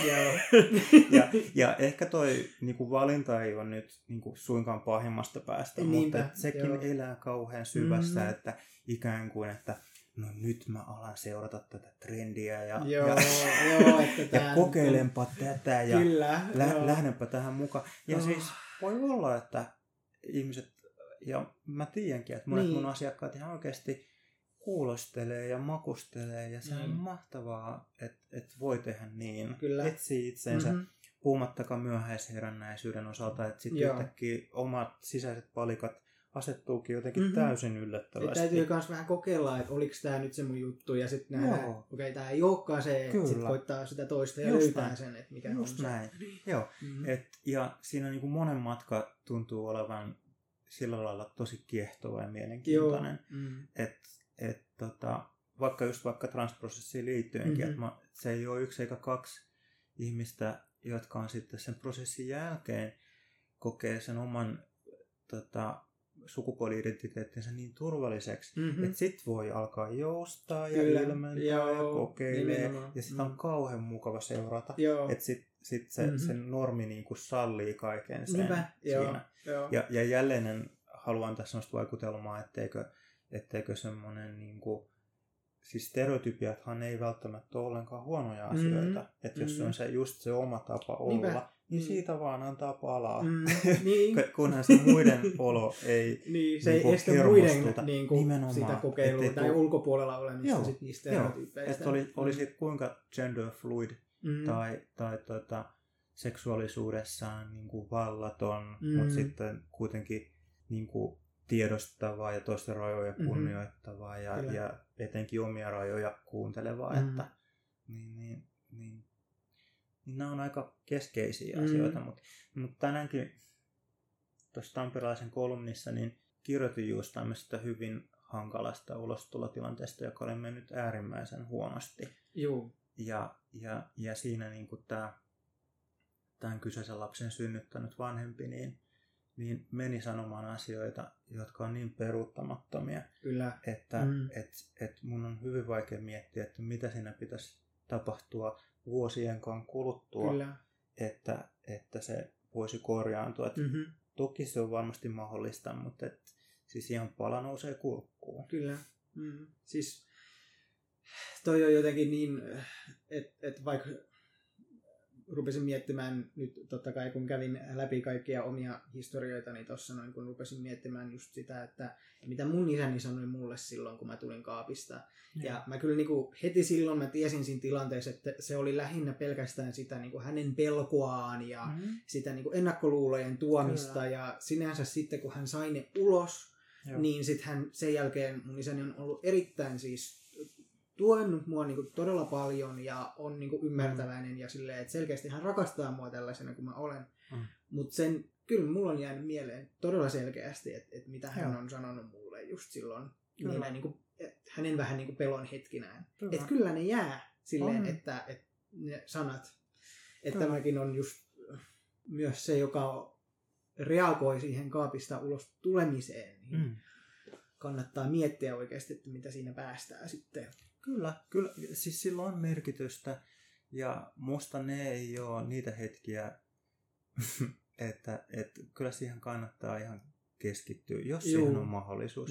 Ja ehkä toi niin kuin valinta ei ole nyt niin kuin suinkaan pahimmasta päästä, mutta sekin elää kauhean syvässä, että ikään kuin, että no nyt mä alan seurata tätä trendiä ja kokeilenpa tätä ja lähdenpä tähän mukaan. Ja siis voi olla, että ihmiset, ja mä tiedänkin, että monet mun asiakkaat ihan oikeasti kuulostelee ja makustelee, ja se on mahtavaa, että voi tehdä niin. Kyllä. Etsii itsensä, puhumattakaan myöhäisherännäisyyden osalta, että sitten jotenkin omat sisäiset palikat asettuukin jotenkin täysin yllättävästi. Ja täytyy myös vähän kokeilla, että oliko tämä nyt se mun juttu, ja sitten nähdään, okei, tämä ei olekaan se, että sitten koittaa sitä toista ja löytää sen, että mikä on se. Näin. Joo. Ja siinä niin kuin monen matka tuntuu olevan sillä lailla tosi kiehtova ja mielenkiintoinen. Vaikka transprosessiin liittyenkin, että se ei ole yksi eikä kaksi ihmistä, jotka on sitten sen prosessin jälkeen kokee sen oman sukupuoli-identiteettinsä niin turvalliseksi, että sit voi alkaa joustaa ja ilmentää ja kokeilee, ja sitä on kauhean mukava seurata, että sit se, sen normi niin kuin sallii kaiken sen siinä. Ja jälleen haluan tässä sellaista vaikutelmaa, etteikö semmoinen niinku, siis stereotypiathan ei välttämättä ole ollenkaan huonoja asioita. Että jos se on se, just se oma tapa olla, niin siitä vaan antaa palaa. Niin. Kunhan se muiden olo ei niin, se niinku, ei estä muiden niinku, sitä kokeilua tai ulkopuolella olemista sit niistä stereotyypeistä. Että oli sit kuinka gender fluid tai seksuaalisuudessaan niinku vallaton, mutta sitten kuitenkin niinku tiedostavaa ja toisten rajoja kunnioittavaa ja etenkin omia rajoja kuuntelevaa, että niin niin nämä on aika keskeisiä asioita, mutta tänäänkin tuossa Tampilaisen kolumnissa niin kirjoitin juuri tämmöistä hyvin hankalasta ulostulotilanteesta, joka oli mennyt äärimmäisen huonosti. Juu. Ja siinä niin kuin tämän kyseisen lapsen synnyttänyt vanhempi niin meni sanomaan asioita, jotka on niin peruuttamattomia, että et mun on hyvin vaikea miettiä, että mitä siinä pitäisi tapahtua vuosienkaan kuluttua, että se voisi korjaantua. Mm-hmm. Toki se on varmasti mahdollista, mutta siis ihan pala nousee kurkkuun. Kyllä. Mm-hmm. Siis toi on jotenkin niin, että vaikka rupesin miettimään nyt totta kai, kun kävin läpi kaikkia omia historioitani tuossa noin, kun rupesin miettimään just sitä, että mitä mun isäni sanoi mulle silloin, kun mä tulin kaapista. Ja mä kyllä niinku heti silloin mä tiesin siinä tilanteessa, että se oli lähinnä pelkästään sitä niinku hänen pelkoaan ja sitä niinku ennakkoluulojen tuomista. Kyllä. Ja sinänsä sitten, kun hän sai ne ulos, niin sitten hän sen jälkeen mun isäni on ollut erittäin siis tuennut mua niinku todella paljon ja on niinku ymmärtäväinen ja silleen, että selkeästi hän rakastaa mua tällaisena kuin mä olen. Mutta sen kyllä mulla on jäänyt mieleen todella selkeästi, että mitä hän on sanonut mulle just silloin niinä, niinku, hänen vähän niinku pelon hetkinään. Että kyllä ne jää silleen, että ne sanat. Että tämäkin on just myös se, joka reagoi siihen kaapista ulos tulemiseen. Kannattaa miettiä oikeasti, että mitä siinä päästää sitten. Kyllä, siis sillä on merkitystä ja musta ne ei ole niitä hetkiä, että kyllä siihen kannattaa ihan keskittyä, jos siihen on mahdollisuus.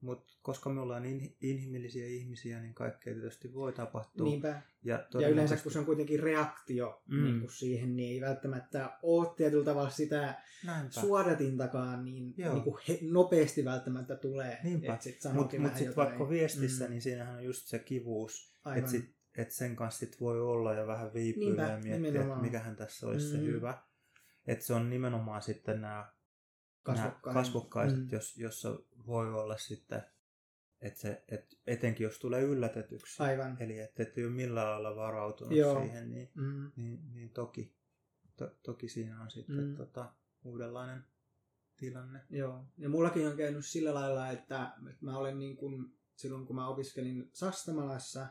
Mutta koska me ollaan niin inhimillisiä ihmisiä, niin kaikkea tietysti voi tapahtua. Niinpä. Ja yleensä kun se on kuitenkin reaktio niin kun siihen, niin ei välttämättä ole tietyllä tavalla sitä suodatintakaan niin kuin nopeasti välttämättä tulee. Niinpä. Mutta sitten vaikka viestissä, niin siinähän on just se kivuus, että et sen kanssa sit voi olla ja vähän viipyillä ja miettiä, että mikähän tässä olisi se hyvä. Että se on nimenomaan sitten nämä kasvokkaiset, jossa voi olla sitten, että etenkin jos tulee yllätetyksi, eli että ei ole millään lailla varautunut siihen, niin toki siinä on sitten uudenlainen tilanne. Joo, ja mullakin on käynyt sillä lailla, että mä olen niin kuin silloin, kun mä opiskelin Sastamalassa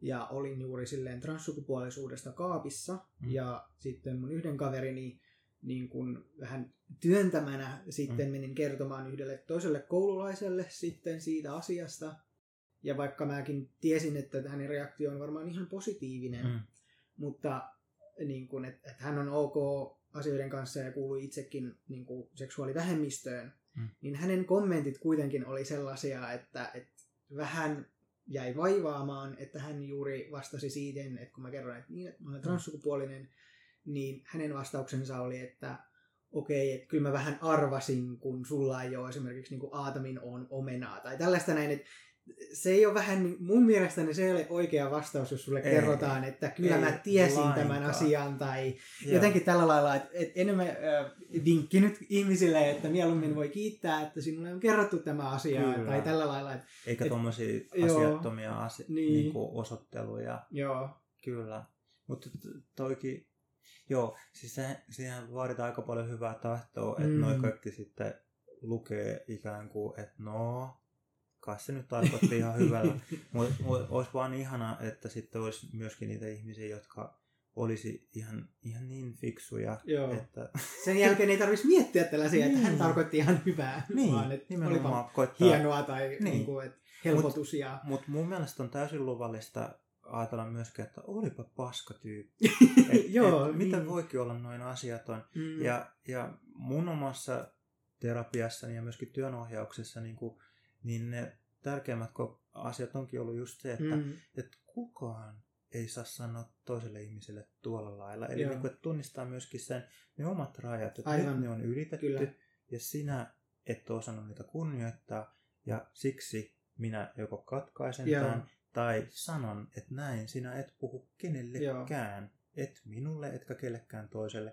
ja olin juuri silleen transsukupuolisuudesta kaapissa ja sitten mun yhden kaverini niin kun vähän työntämänä sitten menin kertomaan yhdelle toiselle koululaiselle sitten siitä asiasta. Ja vaikka mäkin tiesin, että hänen reaktio on varmaan ihan positiivinen, mutta niin kun, et hän on ok asioiden kanssa ja kuului itsekin niin kun seksuaalivähemmistöön, niin hänen kommentit kuitenkin oli sellaisia, että vähän jäi vaivaamaan, että hän juuri vastasi siitä, että kun mä kerron, että niin, mä olen transsukupuolinen, niin hänen vastauksensa oli, että okei, että kyllä mä vähän arvasin, kun sulla ei ole esimerkiksi niin aatamin on omenaa tai tällaista näin, että se ei ole vähän, mun mielestäni se ei ole oikea vastaus, jos sulle kerrotaan, että kyllä mä tiesin tämän asian tai jotenkin tällä lailla, että enemmän vinkki nyt ihmisille, että mieluummin voi kiittää, että sinulle on kerrottu tämä asia tai tällä lailla. Eikä tuommoisia asiattomia niinku osoitteluja. Joo. Kyllä, mutta toikin. Joo, siis siihen vaaditaan aika paljon hyvää tahtoa, että noi kaikki sitten lukee ikään kuin, että no, kai se nyt tarkoitti ihan hyvällä. Mutta olisi vaan ihanaa, että sitten olisi myöskin niitä ihmisiä, jotka olisi ihan niin fiksuja. Että sen jälkeen ei tarvitsisi miettiä tällaisia, että hän tarkoitti ihan hyvää, vaan että olipa hienoa tai niinku, että helpotus. Mutta mun mielestä on täysin luvallista ajatellaan myöskään, että olipa paskatyyppi. Miten voikin olla noin asiaton. Ja mun omassa terapiassani ja myöskin työnohjauksessa niin ne tärkeimmät asiat onkin ollut just se, että et kukaan ei saa sanoa toiselle ihmiselle tuolla lailla. Eli että tunnistaa myöskin sen ne omat rajat, että ne on ylitetty ja sinä et ole osannut niitä kunnioittaa ja siksi minä joko katkaisen tämän tai sanon, että näin sinä et puhu kenellekään, et minulle, etkä kellekään toiselle.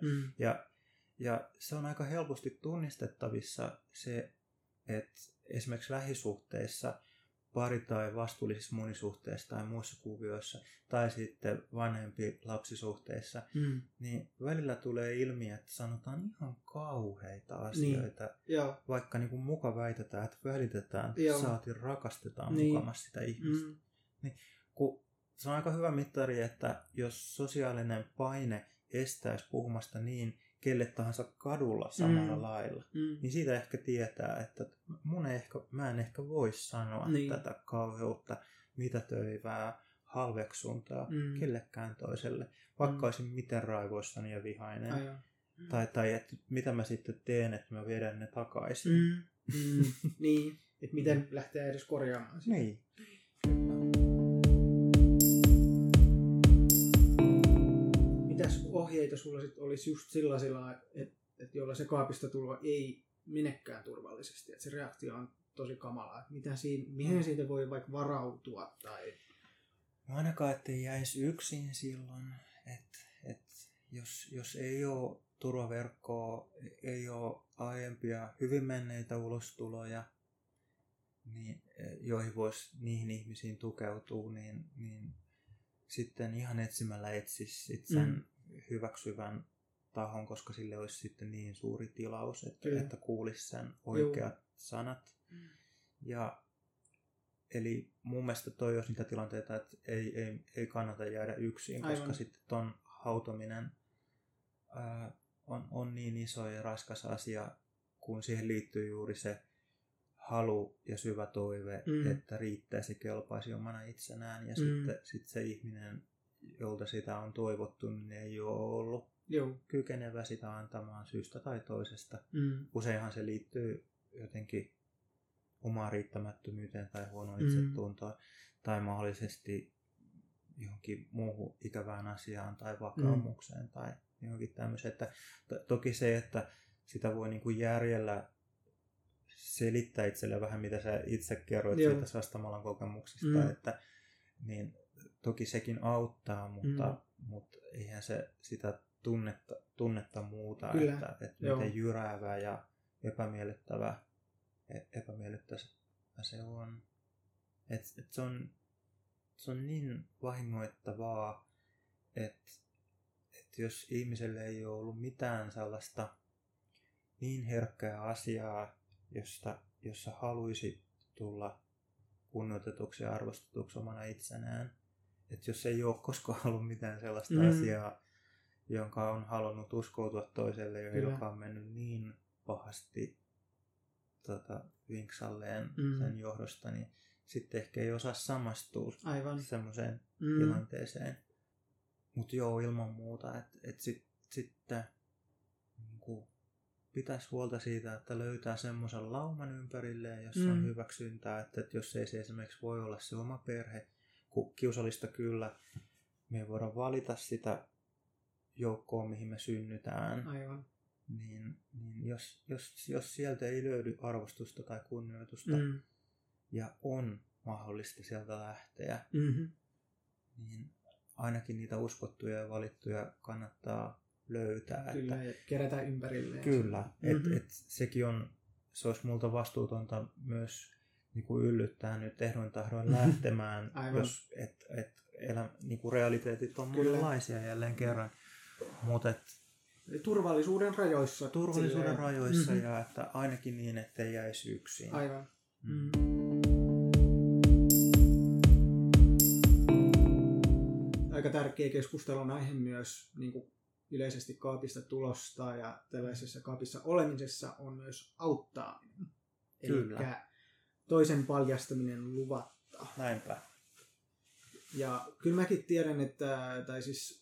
Ja se on aika helposti tunnistettavissa se, että esimerkiksi lähisuhteissa pari tai vastuullisissa monisuhteissa tai muissa kuvioissa tai sitten vanhempi lapsisuhteissa, niin välillä tulee ilmi, että sanotaan ihan kauheita asioita, vaikka niin kuin muka väitetään, että välitetään, saatiin rakastetaan mukamassa sitä ihmistä. Niin, kun se on aika hyvä mittari, että jos sosiaalinen paine estäisi puhumasta niin, kelle tahansa kadulla samalla lailla, niin siitä ehkä tietää, että mä en ehkä voi sanoa tätä kauheutta, mitätöivää, halveksuntaa kellekään toiselle, vaikka olisin miten raivoissani ja vihainen. Tai että mitä mä sitten teen, että mä viedän ne takaisin. Niin, että miten lähtee edes korjaamaan sitä. Niin. Ohjeita sulla sit olisi just sellaisilla, että jolla se kaapista tulva ei menekään turvallisesti, että se reaktio on tosi kamala. Mihin siitä voi vaikka varautua? Tai... No ainakaan, ettei jäisi yksin silloin, että jos ei ole turvaverkkoa, ei ole aiempia hyvin menneitä ulostuloja, niin, joihin voisi niihin ihmisiin tukeutua, niin sitten ihan etsimällä etsisi sen hyväksyvän tahon, koska sille olisi sitten niin suuri tilaus, että kuulisi sen oikeat sanat. Ja, eli mun mielestä toi olisi niitä tilanteita, että ei kannata jäädä yksin, koska sitten ton hautominen on niin iso ja raskas asia, kun siihen liittyy juuri se halu ja syvä toive, että riittäisi, kelpaisi omana itsenään ja sitten se ihminen, jolta sitä on toivottu, niin ei ole ollut kykenevä sitä antamaan syystä tai toisesta. Useinhan se liittyy jotenkin omaan riittämättömyyteen tai huonoon itsetuntoon tai mahdollisesti johonkin muuhun ikävään asiaan tai vakaumukseen tai johonkin tämmöiseen. Että toki se, että sitä voi niin kuin järjellä selittää itselle vähän, mitä sä itse kerroit sieltä Sastamalan kokemuksista, että niin toki sekin auttaa, mutta eihän se sitä tunnetta muuta, kyllä, että miten jyräävää ja epämiellyttävä se on. Et se on niin vahingoittavaa, että jos ihmiselle ei ole ollut mitään sellaista niin herkkää asiaa, jossa haluisi tulla kunnioitetuksi ja arvostetuksi omana itsenään. Että jos ei ole koskaan ollut mitään sellaista asiaa, jonka on halunnut uskoutua toiselle, joka on mennyt niin pahasti vinksalleen sen johdosta, niin sitten ehkä ei osaa samastua semmoiseen tilanteeseen. Mutta joo, ilman muuta, että sitten niinku, pitäisi huolta siitä, että löytää semmoisen lauman ympärilleen, jossa on hyväksyntää, että jos ei se esimerkiksi voi olla se oma perhe, kiusallista kyllä, me ei voida valita sitä joukkoa, mihin me synnytään, niin jos sieltä ei löydy arvostusta tai kunnioitusta ja on mahdollista sieltä lähteä, niin ainakin niitä uskottuja ja valittuja kannattaa löytää. Kyllä, että kerätään ympärilleen. Kyllä, että sekin on, se olisi multa vastuutonta myös niin kuin yllyttää nyt ehdoin tahdoin lähtemään, jos niin kuin realiteetit on monenlaisia jälleen kerran. Mut turvallisuuden rajoissa. Turvallisuuden rajoissa ja että ainakin niin, ettei jäisi yksin. Aivan. Aika tärkeä keskustelun aihe myös niin kuin yleisesti kaapista tulosta ja tällaisessa kaapissa olemisessa on myös auttaaminen. Kyllä. Elikkä toisen paljastaminen luvatta. Näinpä. Ja kyllä mäkin tiedän, että tai siis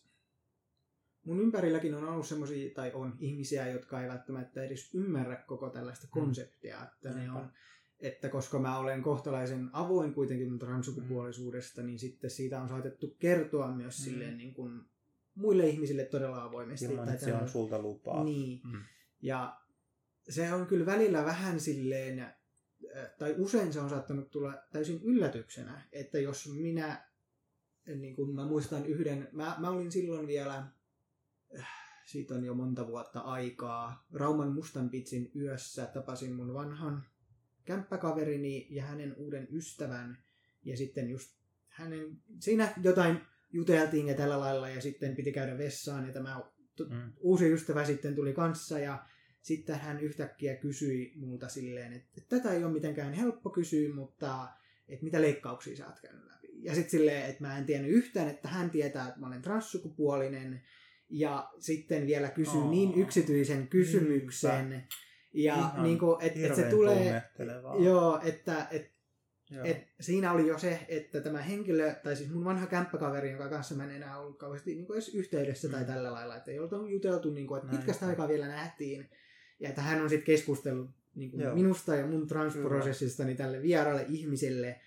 mun ympärilläkin on ollut semmoisia, tai on ihmisiä, jotka ei välttämättä edes ymmärrä koko tällaista konseptia, että ne on, että koska mä olen kohtalaisen avoin kuitenkin transsukupuolisuudesta, niin sitten siitä on saatettu kertoa myös silleen niin kuin muille ihmisille todella avoimesti. Ilman, että se on sulta lupaa. Niin. Ja se on kyllä välillä vähän silleen, tai usein se on saattanut tulla täysin yllätyksenä, että jos minä, niin kuin mä muistan yhden, mä olin silloin vielä, siitä on jo monta vuotta aikaa, Rauman Mustan Pitsin yössä tapasin mun vanhan kämppäkaverini ja hänen uuden ystävän ja sitten just hänen, siinä jotain juteltiin ja tällä lailla ja sitten piti käydä vessaan ja tämä uusi ystävä sitten tuli kanssa ja sitten hän yhtäkkiä kysyi multa silleen, että tätä ei ole mitenkään helppo kysyä, mutta että mitä leikkauksia sä oot käynyt läpi. Ja sitten silleen, että mä en tiennyt yhtään, että hän tietää, että mä olen transsukupuolinen ja sitten vielä kysyy niin yksityisen kysymyksen. Niinpä. Ja ihan niin kuin, että se tulee, joo, että siinä oli jo se, että tämä henkilö, tai siis mun vanha kämppäkaveri, jonka kanssa mä en enää ollut kauheasti niin kuin edes yhteydessä tai tällä lailla, että ei ollut juteltu, niin kuin, että pitkästä aikaa vielä nähtiin, ja että hän on sitten keskustellut niin kuin minusta ja mun transprosessistani tälle vieraalle ihmiselle,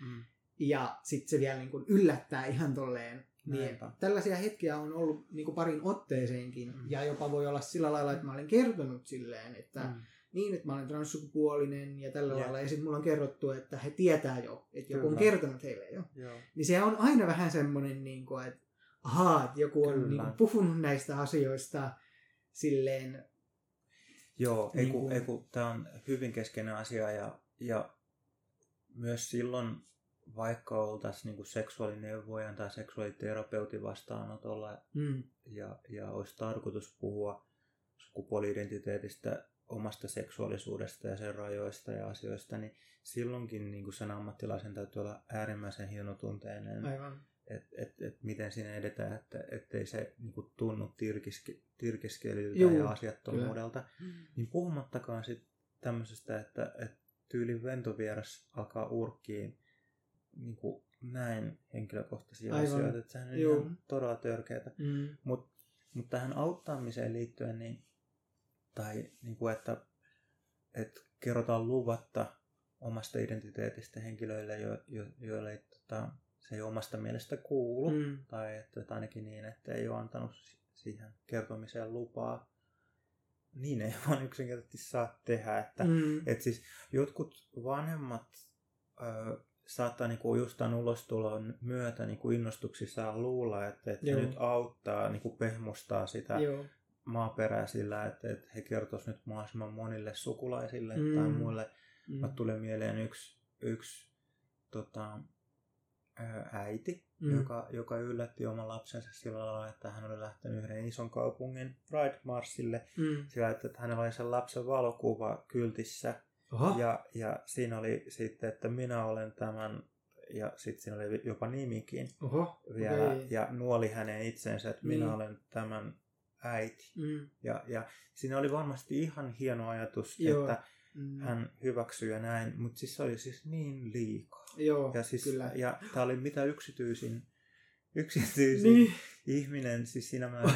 ja sitten se vielä niin kuin yllättää ihan tolleen. Niin, tällaisia hetkiä on ollut niin kuin parin otteeseenkin, ja jopa voi olla sillä lailla, että mä olen kertonut silleen, että niin, että mä olen transsukupuolinen ja tällä lailla, ja sitten mulla on kerrottu, että he tietää jo, että joku on kertonut heille jo. Joo. Niin se on aina vähän semmoinen, niin kuin, että ahaa, että joku on niin kuin puhunut näistä asioista silleen. Joo, niin eiku, tämä on hyvin keskeinen asia, ja myös silloin, vaikka oltaisiin niinku seksuaalineuvojan tai seksuaaliterapeutin vastaanotolla ja olisi tarkoitus puhua sukupuoli-identiteetistä, omasta seksuaalisuudesta ja sen rajoista ja asioista, niin silloinkin niinku sen ammattilaisen täytyy olla äärimmäisen hienotunteinen, että miten siinä edetään, että ei se niinku tunnu tirkiskelyltä ja asiattomuudelta. Niin puhumattakaan sit tämmöisestä, että tyylin ventovieras alkaa urkkiin niin kuin näin henkilökohtaisia asioita, että sehän on ihan todella törkeätä. Mutta tähän auttamiseen liittyen, niin, tai niin kuin, että kerrotaan luvatta omasta identiteetistä henkilöille, joille se ei omasta mielestä kuulu, tai että ainakin niin, että ei ole antanut siihen kertomiseen lupaa. Niin ei vaan yksinkertaisesti saa tehdä. Että siis jotkut vanhemmat saattaa niinku justaan ulostulon myötä niinku innostuksissaan luulla, että nyt auttaa, niinku pehmustaa sitä maaperää sillä, että he kertois nyt mahdollisimman monille sukulaisille tai muille. Mä tulee mieleen yksi äiti, joka yllätti oman lapsensa sillä lailla, että hän oli lähtenyt yhden ison kaupungin Pride-marssille sillä, että hänellä oli sen lapsen valokuva kyltissä. Ja siinä oli sitten, että minä olen tämän, ja sitten siinä oli jopa nimikin vielä, ja nuoli hänen itsensä, että minä olen tämän äiti. Ja siinä oli varmasti ihan hieno ajatus, että hän hyväksyi ja näin, mutta siis se oli siis niin liikaa. Joo, ja siis, kyllä. Ja tämä oli mitä yksityisin niin. Ihminen, siis siinä määrin,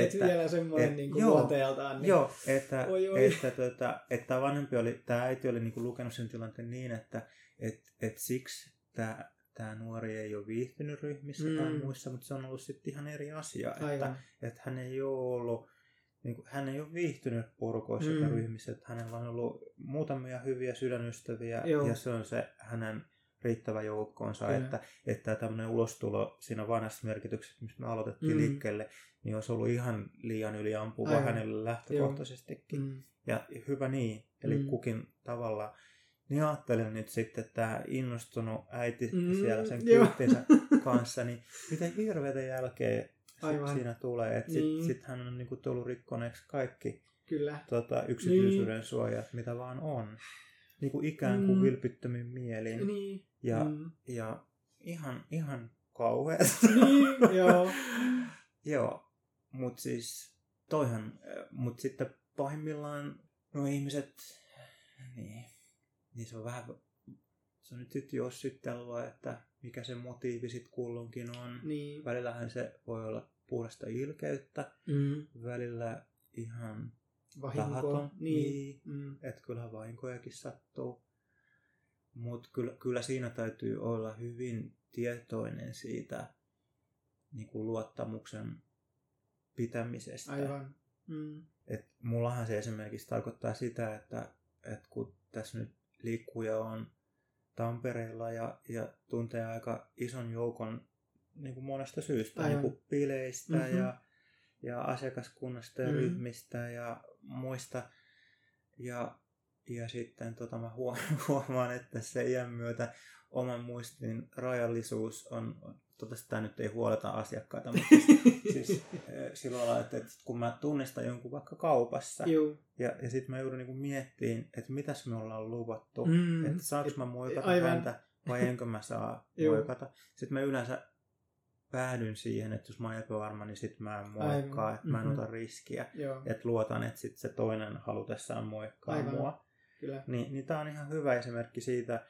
että vielä semmoinen niin luonteeltaan. Niin. Joo, että vanhempi oli, tämä äiti oli niin kuin lukenut sen tilanteen niin, että siksi tämä nuori ei ole viihtynyt ryhmissä tai muissa, mutta se on ollut sitten ihan eri asia. Että hän ei ole ollut, niin kuin, hän ei ole viihtynyt porukoissa tai ryhmissä, että hänellä on ollut muutamia hyviä sydänystäviä, ja se on se hänen riittävä joukkoonsa, että tämmöinen ulostulo siinä vanhassa merkityksessä, mistä me aloitettiin liikkeelle, niin olisi ollut ihan liian yliampuva hänelle lähtökohtaisestikin. Ja hyvä niin, eli kukin tavalla. Niin ajattelen nyt sitten, että tämä innostunut äiti siellä sen kylttinsä kanssa, niin mitä hirveätä jälkeä siinä tulee, että sitten hän on niinku tullut rikkoneeksi kaikki yksityisyyden suojat, mitä vaan on. Niin kuin ikään kuin vilpittömin mielin. Niin. Ja ihan kauheasta. Niin, joo. Joo, mutta siis toihan, mutta sitten pahimmillaan nuo ihmiset, niin se on vähän, se on nyt sitten jossittelua, että mikä se motiivi sitten kulloinkin on. Niin. Välillähän se voi olla puhdasta ilkeyttä, välillä ihan vahinkoa. Niin. Että kyllähän vahinkojakin sattuu. Mutta kyllä siinä täytyy olla hyvin tietoinen siitä niin kuin luottamuksen pitämisestä. Aivan. Et mullahan se esimerkiksi tarkoittaa sitä, että kun tässä nyt liikkuja on Tampereella ja tuntee aika ison joukon niin kuin monesta syystä, niin kuin bileistä ja asiakaskunnasta ja ryhmistä ja muista. Ja sitten mä huomaan, että se iän myötä oman muistin rajallisuus on, sitä nyt ei huoleta asiakkaita, mutta siis sillä lailla, että kun mä tunnistan jonkun vaikka kaupassa, ja sitten mä joudun niin miettimään, että mitäs me ollaan luvattu, että saanko mä moikata häntä vai enkö mä saa moikata. Sitten mä yleensä päädyin siihen, että jos mä oon epävarma, niin sitten mä en moikkaa, että mä en ota riskiä, että luotan, että sitten se toinen halutessaan moikkaa mua. Kyllä. Niin tämä on ihan hyvä esimerkki siitä,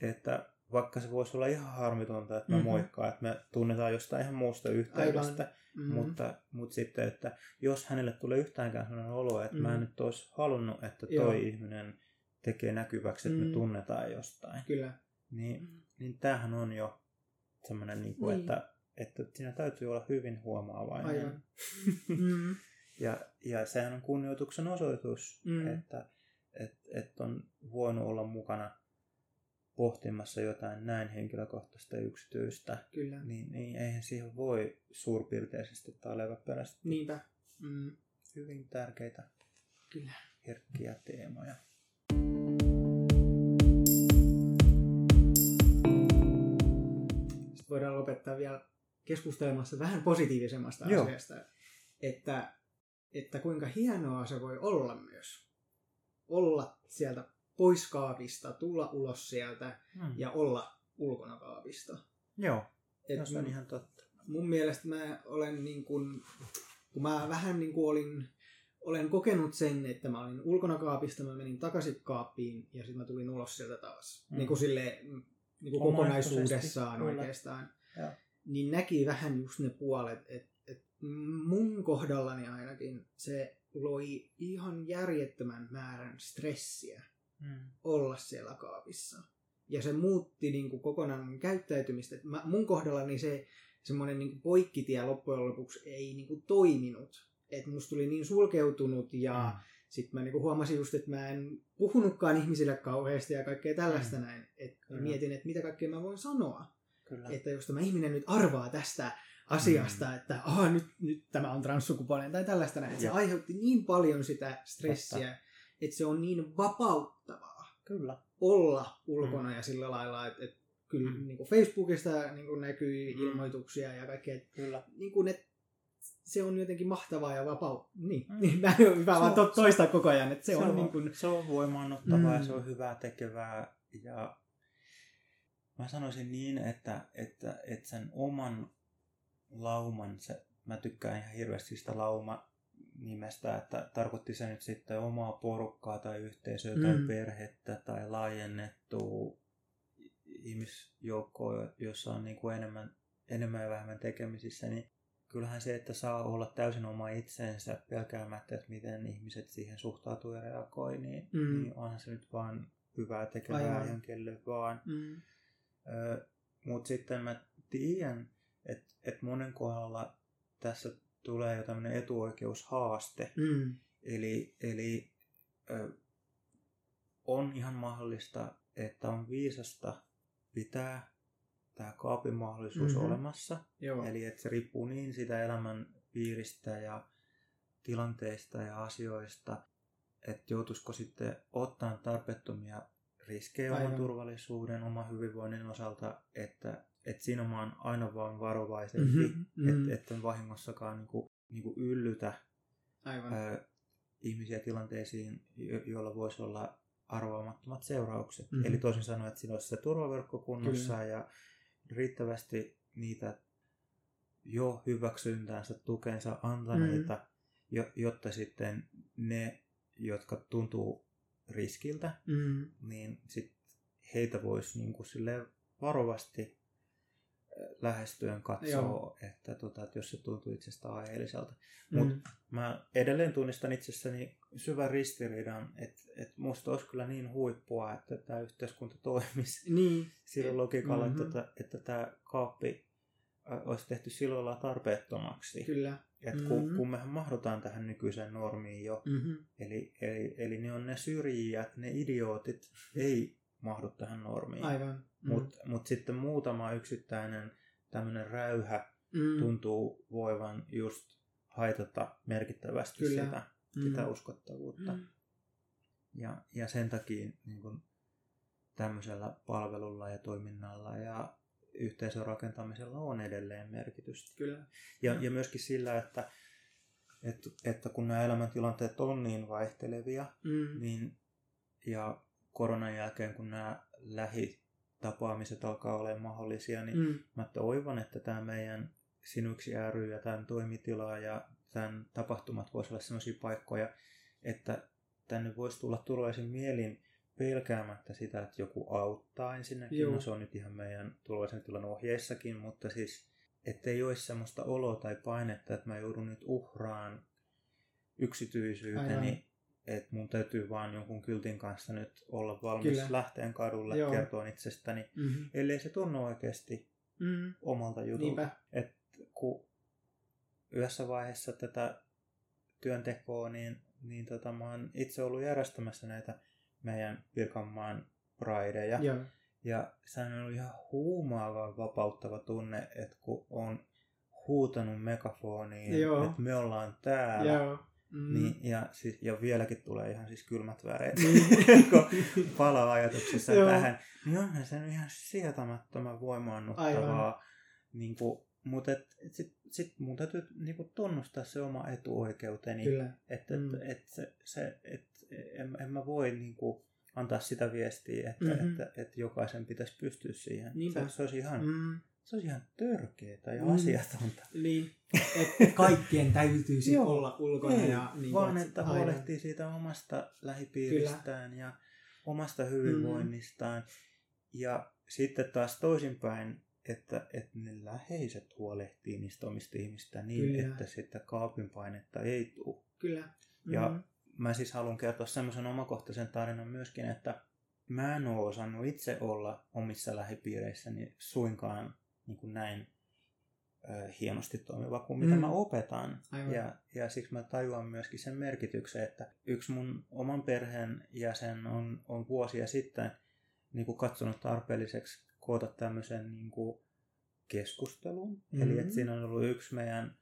että vaikka se voisi olla ihan harmitonta, että mä moikkaan, että me tunnetaan jostain ihan muusta yhteydestä, mutta sitten, että jos hänelle tulee yhtäänkään sellainen olo, että mä en nyt olisi halunnut, että toi ihminen tekee näkyväksi, että me tunnetaan jostain. Kyllä. Niin tämähän on jo sellainen, että siinä täytyy olla hyvin huomaavainen. Aivan. ja sehän on kunnioituksen osoitus, että on voinut olla mukana pohtimassa jotain näin henkilökohtaista yksityistä, niin eihän siihen voi suurpiirteisesti tai leväperäisesti. Niinpä. Hyvin tärkeitä, kyllä, herkkiä teemoja. Sitten voidaan lopettaa vielä keskustelemassa vähän positiivisemmasta asiasta, että kuinka hienoa se voi olla myös. Olla sieltä pois kaapista, tulla ulos sieltä ja olla ulkona kaapista. Joo, se on ihan totta. Mun mielestä mä olen kun mä vähän olen kokenut sen, että mä olin ulkona kaapista, mä menin takaisin kaappiin ja sitten mä tulin ulos sieltä taas. Niin kuin kokonaisuudessaan oikeastaan. Ja. Niin näki vähän just ne puolet, että mun kohdallani ainakin se loi ihan järjettömän määrän stressiä olla siellä kaapissa. Ja se muutti kokonaan mun käyttäytymistä. Mun kohdallani se semmoinen poikkitie loppujen lopuksi ei toiminut. Että musta tuli niin sulkeutunut ja sitten mä huomasin just, että mä en puhunutkaan ihmisille kauheasti ja kaikkea tällaista näin. Että mietin, että mitä kaikkea mä voin sanoa. Kyllä. Että jos tämä ihminen nyt arvaa tästä asiasta, että nyt tämä on transsukupuolinen tai tällaista näin. Se aiheutti niin paljon sitä stressiä, että se on niin vapauttavaa olla ulkona ja sillä lailla, että kyllä Facebookista näkyy ilmoituksia ja kaikkea. Että se on jotenkin mahtavaa ja vapaa. Mä en ole hyvä vaan toistaa koko ajan. Että se on se on voimaannuttavaa ja se on hyvää tekevää. Ja mä sanoisin niin, että sen oman lauman, mä tykkään ihan hirveästi sitä lauma-nimestä, että tarkoitti se nyt sitten omaa porukkaa tai yhteisöä tai perhettä tai laajennettua ihmisjoukkoa, jossa on enemmän ja vähemmän tekemisissä, niin kyllähän se, että saa olla täysin oma itsensä pelkäämättä, että miten ihmiset siihen suhtautuu ja reagoi, niin onhan se nyt vaan hyvää tekevää jonkelle vaan. Mutta sitten mä tiedän, että monen kohdalla tässä tulee jo tämmöinen etuoikeushaaste. Eli on ihan mahdollista, että on viisasta pitää tämä kaapin mahdollisuus olemassa. Joo. Eli että se riippuu niin sitä elämän piiristä ja tilanteista ja asioista, että joutuisiko sitten ottaa tarpeettomia riskejä oman turvallisuuden, oman hyvinvoinnin osalta, että siinä mä oon aina vaan varovaisempi, että en vahingossakaan niinku yllytä ihmisiä tilanteisiin, joilla voisi olla arvaamattomat seuraukset. Eli toisin sanoen, että siinä olisi se turvaverkko kunnossa ja riittävästi niitä jo hyväksyntäänsä tukensa antaneita, jotta sitten ne, jotka tuntuu riskiltä, niin sit heitä voisi silleen varovasti lähestyen katsoa, että jos se tuntuu itsestä aiheelliselta. Mutta mä edelleen tunnistan itsessäni syvän ristiriidan, että musta olisi kyllä niin huippua, että tämä yhteiskunta toimisi sillä logiikalla, että tämä kaappi olisi tehty silloin tarpeettomaksi. Kyllä. Kun mehän mahdutaan tähän nykyiseen normiin jo, eli ne on ne syrjijät, ne idiootit, ei mahdu tähän normiin. Aivan. Mut sitten muutama yksittäinen tämmöinen räyhä tuntuu voivan just haitata merkittävästi sitä uskottavuutta. Ja sen takia niin kun tämmöisellä palvelulla ja toiminnalla ja yhteisön rakentamisella on edelleen merkitystä. Kyllä. Ja myöskin sillä, että kun nämä elämäntilanteet on niin vaihtelevia, niin, ja koronan jälkeen kun nämä lähitapaamiset alkaa olemaan mahdollisia, niin mä toivon, että tämä meidän Sinuiksi ry ja tämän toimitila ja tämän tapahtumat voisivat olla sellaisia paikkoja, että tänne voisi tulla turvallisin mielin pelkäämättä sitä, että joku auttaa ensinnäkin. Joo. No se on nyt ihan meidän turvallisen tilan ohjeissakin, mutta siis ettei ole semmoista oloa tai painetta, että mä joudun nyt uhraan yksityisyyteni, että mun täytyy vaan jonkun kyltin kanssa nyt olla valmis lähteen kadulle kertoon itsestäni, ellei se tunnu oikeasti omalta jutulta. Että kun yhdessä vaiheessa tätä työntekoa, niin mä oon itse ollut järjestämässä näitä meidän Pirkanmaan Prideja. Ja se on ollut ihan huumaava, vapauttava tunne, että kun on huutanut megafoniin, että me ollaan täällä. Niin, ja vieläkin tulee ihan siis kylmät väreet, kun palaa ajatuksessa tähän. Niin onhan se ihan sietämättömän voimaannuttavaa. Niin mutta sit mun täytyy niinku tunnustaa se oma etuoikeuteni. Että en mä voi niinku antaa sitä viestiä, että jokaisen pitäisi pystyä siihen. Se olisi ihan törkeetä ja asiatonta. Niin, että kaikkien täytyisi olla ulkona. Ei, ja niin vaan että huolehtii siitä omasta lähipiiristään ja omasta hyvinvoinnistaan. Ja sitten taas toisinpäin, että ne läheiset huolehtii niistä omista ihmistä niin, että sitä kaapin painetta ei tule. Kyllä. Ja mä siis haluan kertoa semmoisen omakohtaisen tarinan myöskin, että mä en ole osannut itse olla omissa lähipiireissäni suinkaan niin kuin näin hienosti toimiva kuin mitä mä opetan. Ja siksi mä tajuan myöskin sen merkityksen, että yksi mun oman perheen jäsen on vuosia sitten niin kuin katsonut tarpeelliseksi koota tämmöisen niin kuin keskustelun. Eli että siinä on ollut yksi meidän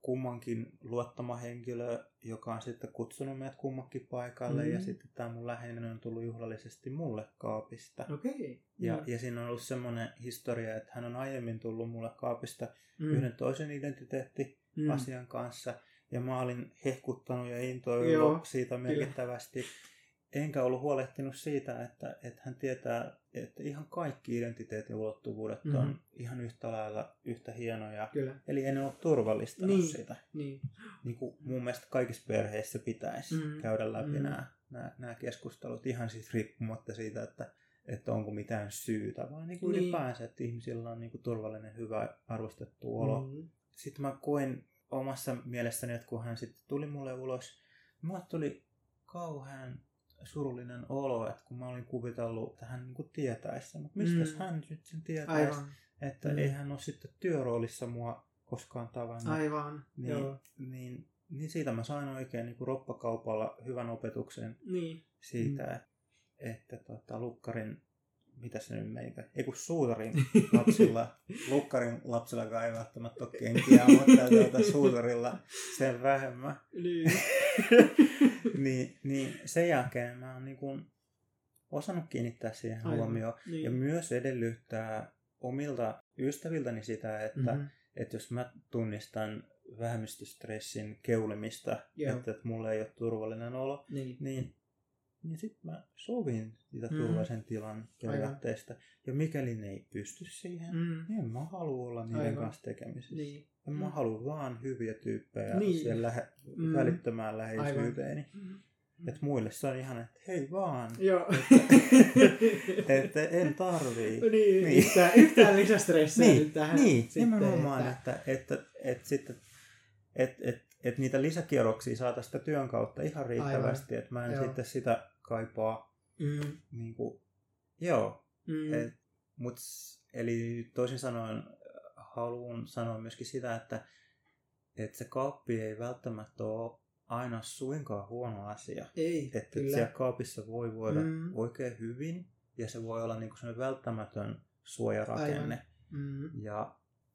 kummankin luottama henkilö, joka on sitten kutsunut meidät kummankin paikalle, ja sitten tämä mun läheinen on tullut juhlallisesti mulle kaapista. Ja siinä on ollut semmoinen historia, että hän on aiemmin tullut mulle kaapista yhden toisen identiteettiasian kanssa, ja mä olin hehkuttanut ja intoillut siitä merkittävästi. Enkä ollut huolehtinut siitä, että hän tietää, että ihan kaikki identiteetin ulottuvuudet on ihan yhtä lailla yhtä hienoja. Eli en ole turvallistanut sitä. Niin kuin mun mielestä kaikissa perheissä pitäisi käydä läpi nämä keskustelut ihan siis riippumatta siitä, että onko mitään syytä. Vaan niin kuin ylipäänsä, että ihmisillä on niin kuin turvallinen, hyvä, arvostettu olo. Sitten mä koin omassa mielessäni, että kun hän sitten tuli mulle ulos, mulle tuli kauhean surullinen olo, että kun mä olin kuvitellut, että hän niinku tietäisi sen, mutta mistäs hän nyt sen tietäisi, että ei hän ole sitten työroolissa mua koskaan tavannut. Niin siitä mä sain oikein niinku roppakaupalla hyvän opetuksen siitä, että lukkarin, mitä se nyt meikä, ei kun lukkarin lapsilla ei välttämättä ole kenkiä, mutta suutarilla sen vähemmän. Niin sen jälkeen mä oon niin kuin osannut kiinnittää siihen huomioon ja myös edellyttää omilta ystäviltäni sitä, että jos mä tunnistan vähemmistöstressin keulimista, että mulla ei ole turvallinen olo, niin sitten mä sovin sitä turvallisen tilan periaatteesta. Ja mikäli ne ei pysty siihen, niin en mä halua olla niiden kanssa tekemisissä. En mä halua vaan hyviä tyyppejä siihen välittömään läheisyyteeni. Että muille se on ihan, että hei vaan. Että en tarvii. Yhtään lisästressiä nyt tähän. Nimenomaan, että sitten... Että niitä lisäkierroksia saataisiin sitä työn kautta ihan riittävästi, että mä en sitten sitä kaipaa. Eli toisin sanoen haluan sanoa myöskin sitä, että se kaappi ei välttämättä ole aina suinkaan huono asia. Että siellä kaapissa voi voida oikein hyvin ja se voi olla niin kuin sellainen välttämätön suojarakenne.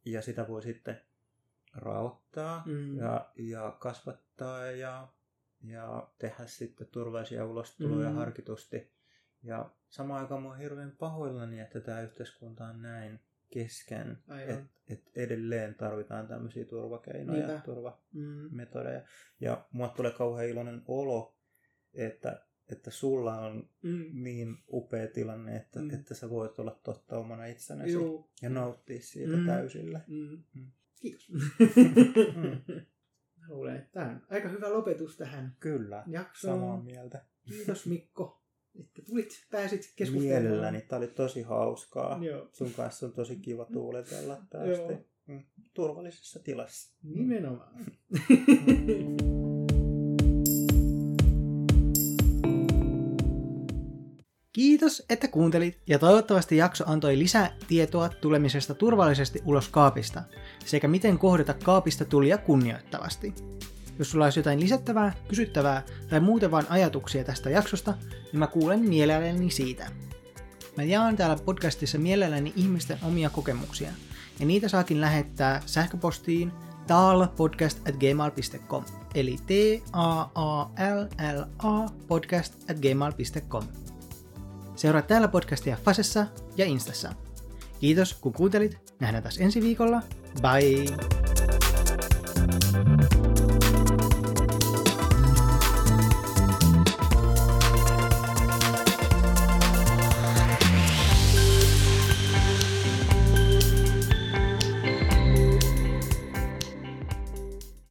Ja sitä voi sitten raottaa ja kasvattaa ja, ja tehdä sitten turvallisia ulostuloja harkitusti. Ja samaan aikaan mä oon hirveän pahoillani, että tämä yhteiskunta on näin kesken, että edelleen tarvitaan tämmöisiä turvakeinoja, turvametodeja. Ja mulle tulee kauhean iloinen olo, että sulla on niin upea tilanne, että sä voit olla totta omana itsenäsi ja nauttia siitä täysillä. Kiitos. Mä luulen, että tämä on aika hyvä lopetus tähän jaksoon. Samaa mieltä. Kiitos Mikko, että pääsit keskustelemaan. Mielelläni. Tämä oli tosi hauskaa. Joo. Sun kanssa on tosi kiva tuuletella tästä turvallisessa tilassa. Nimenomaan. Kiitos, että kuuntelit ja toivottavasti jakso antoi lisää tietoa tulemisesta turvallisesti ulos kaapista sekä miten kohdata kaapista tulija kunnioittavasti. Jos sulla olisi jotain lisättävää, kysyttävää tai muuten vaan ajatuksia tästä jaksosta, niin mä kuulen mielelläni siitä. Mä jaan täällä podcastissa mielelläni ihmisten omia kokemuksia ja niitä saakin lähettää sähköpostiin taalpodcast@gmail.com eli taalla podcast@gmail.com. Seuraa täällä podcastia Fasessa ja Instassa. Kiitos kun kuuntelit. Nähdään taas ensi viikolla. Bye!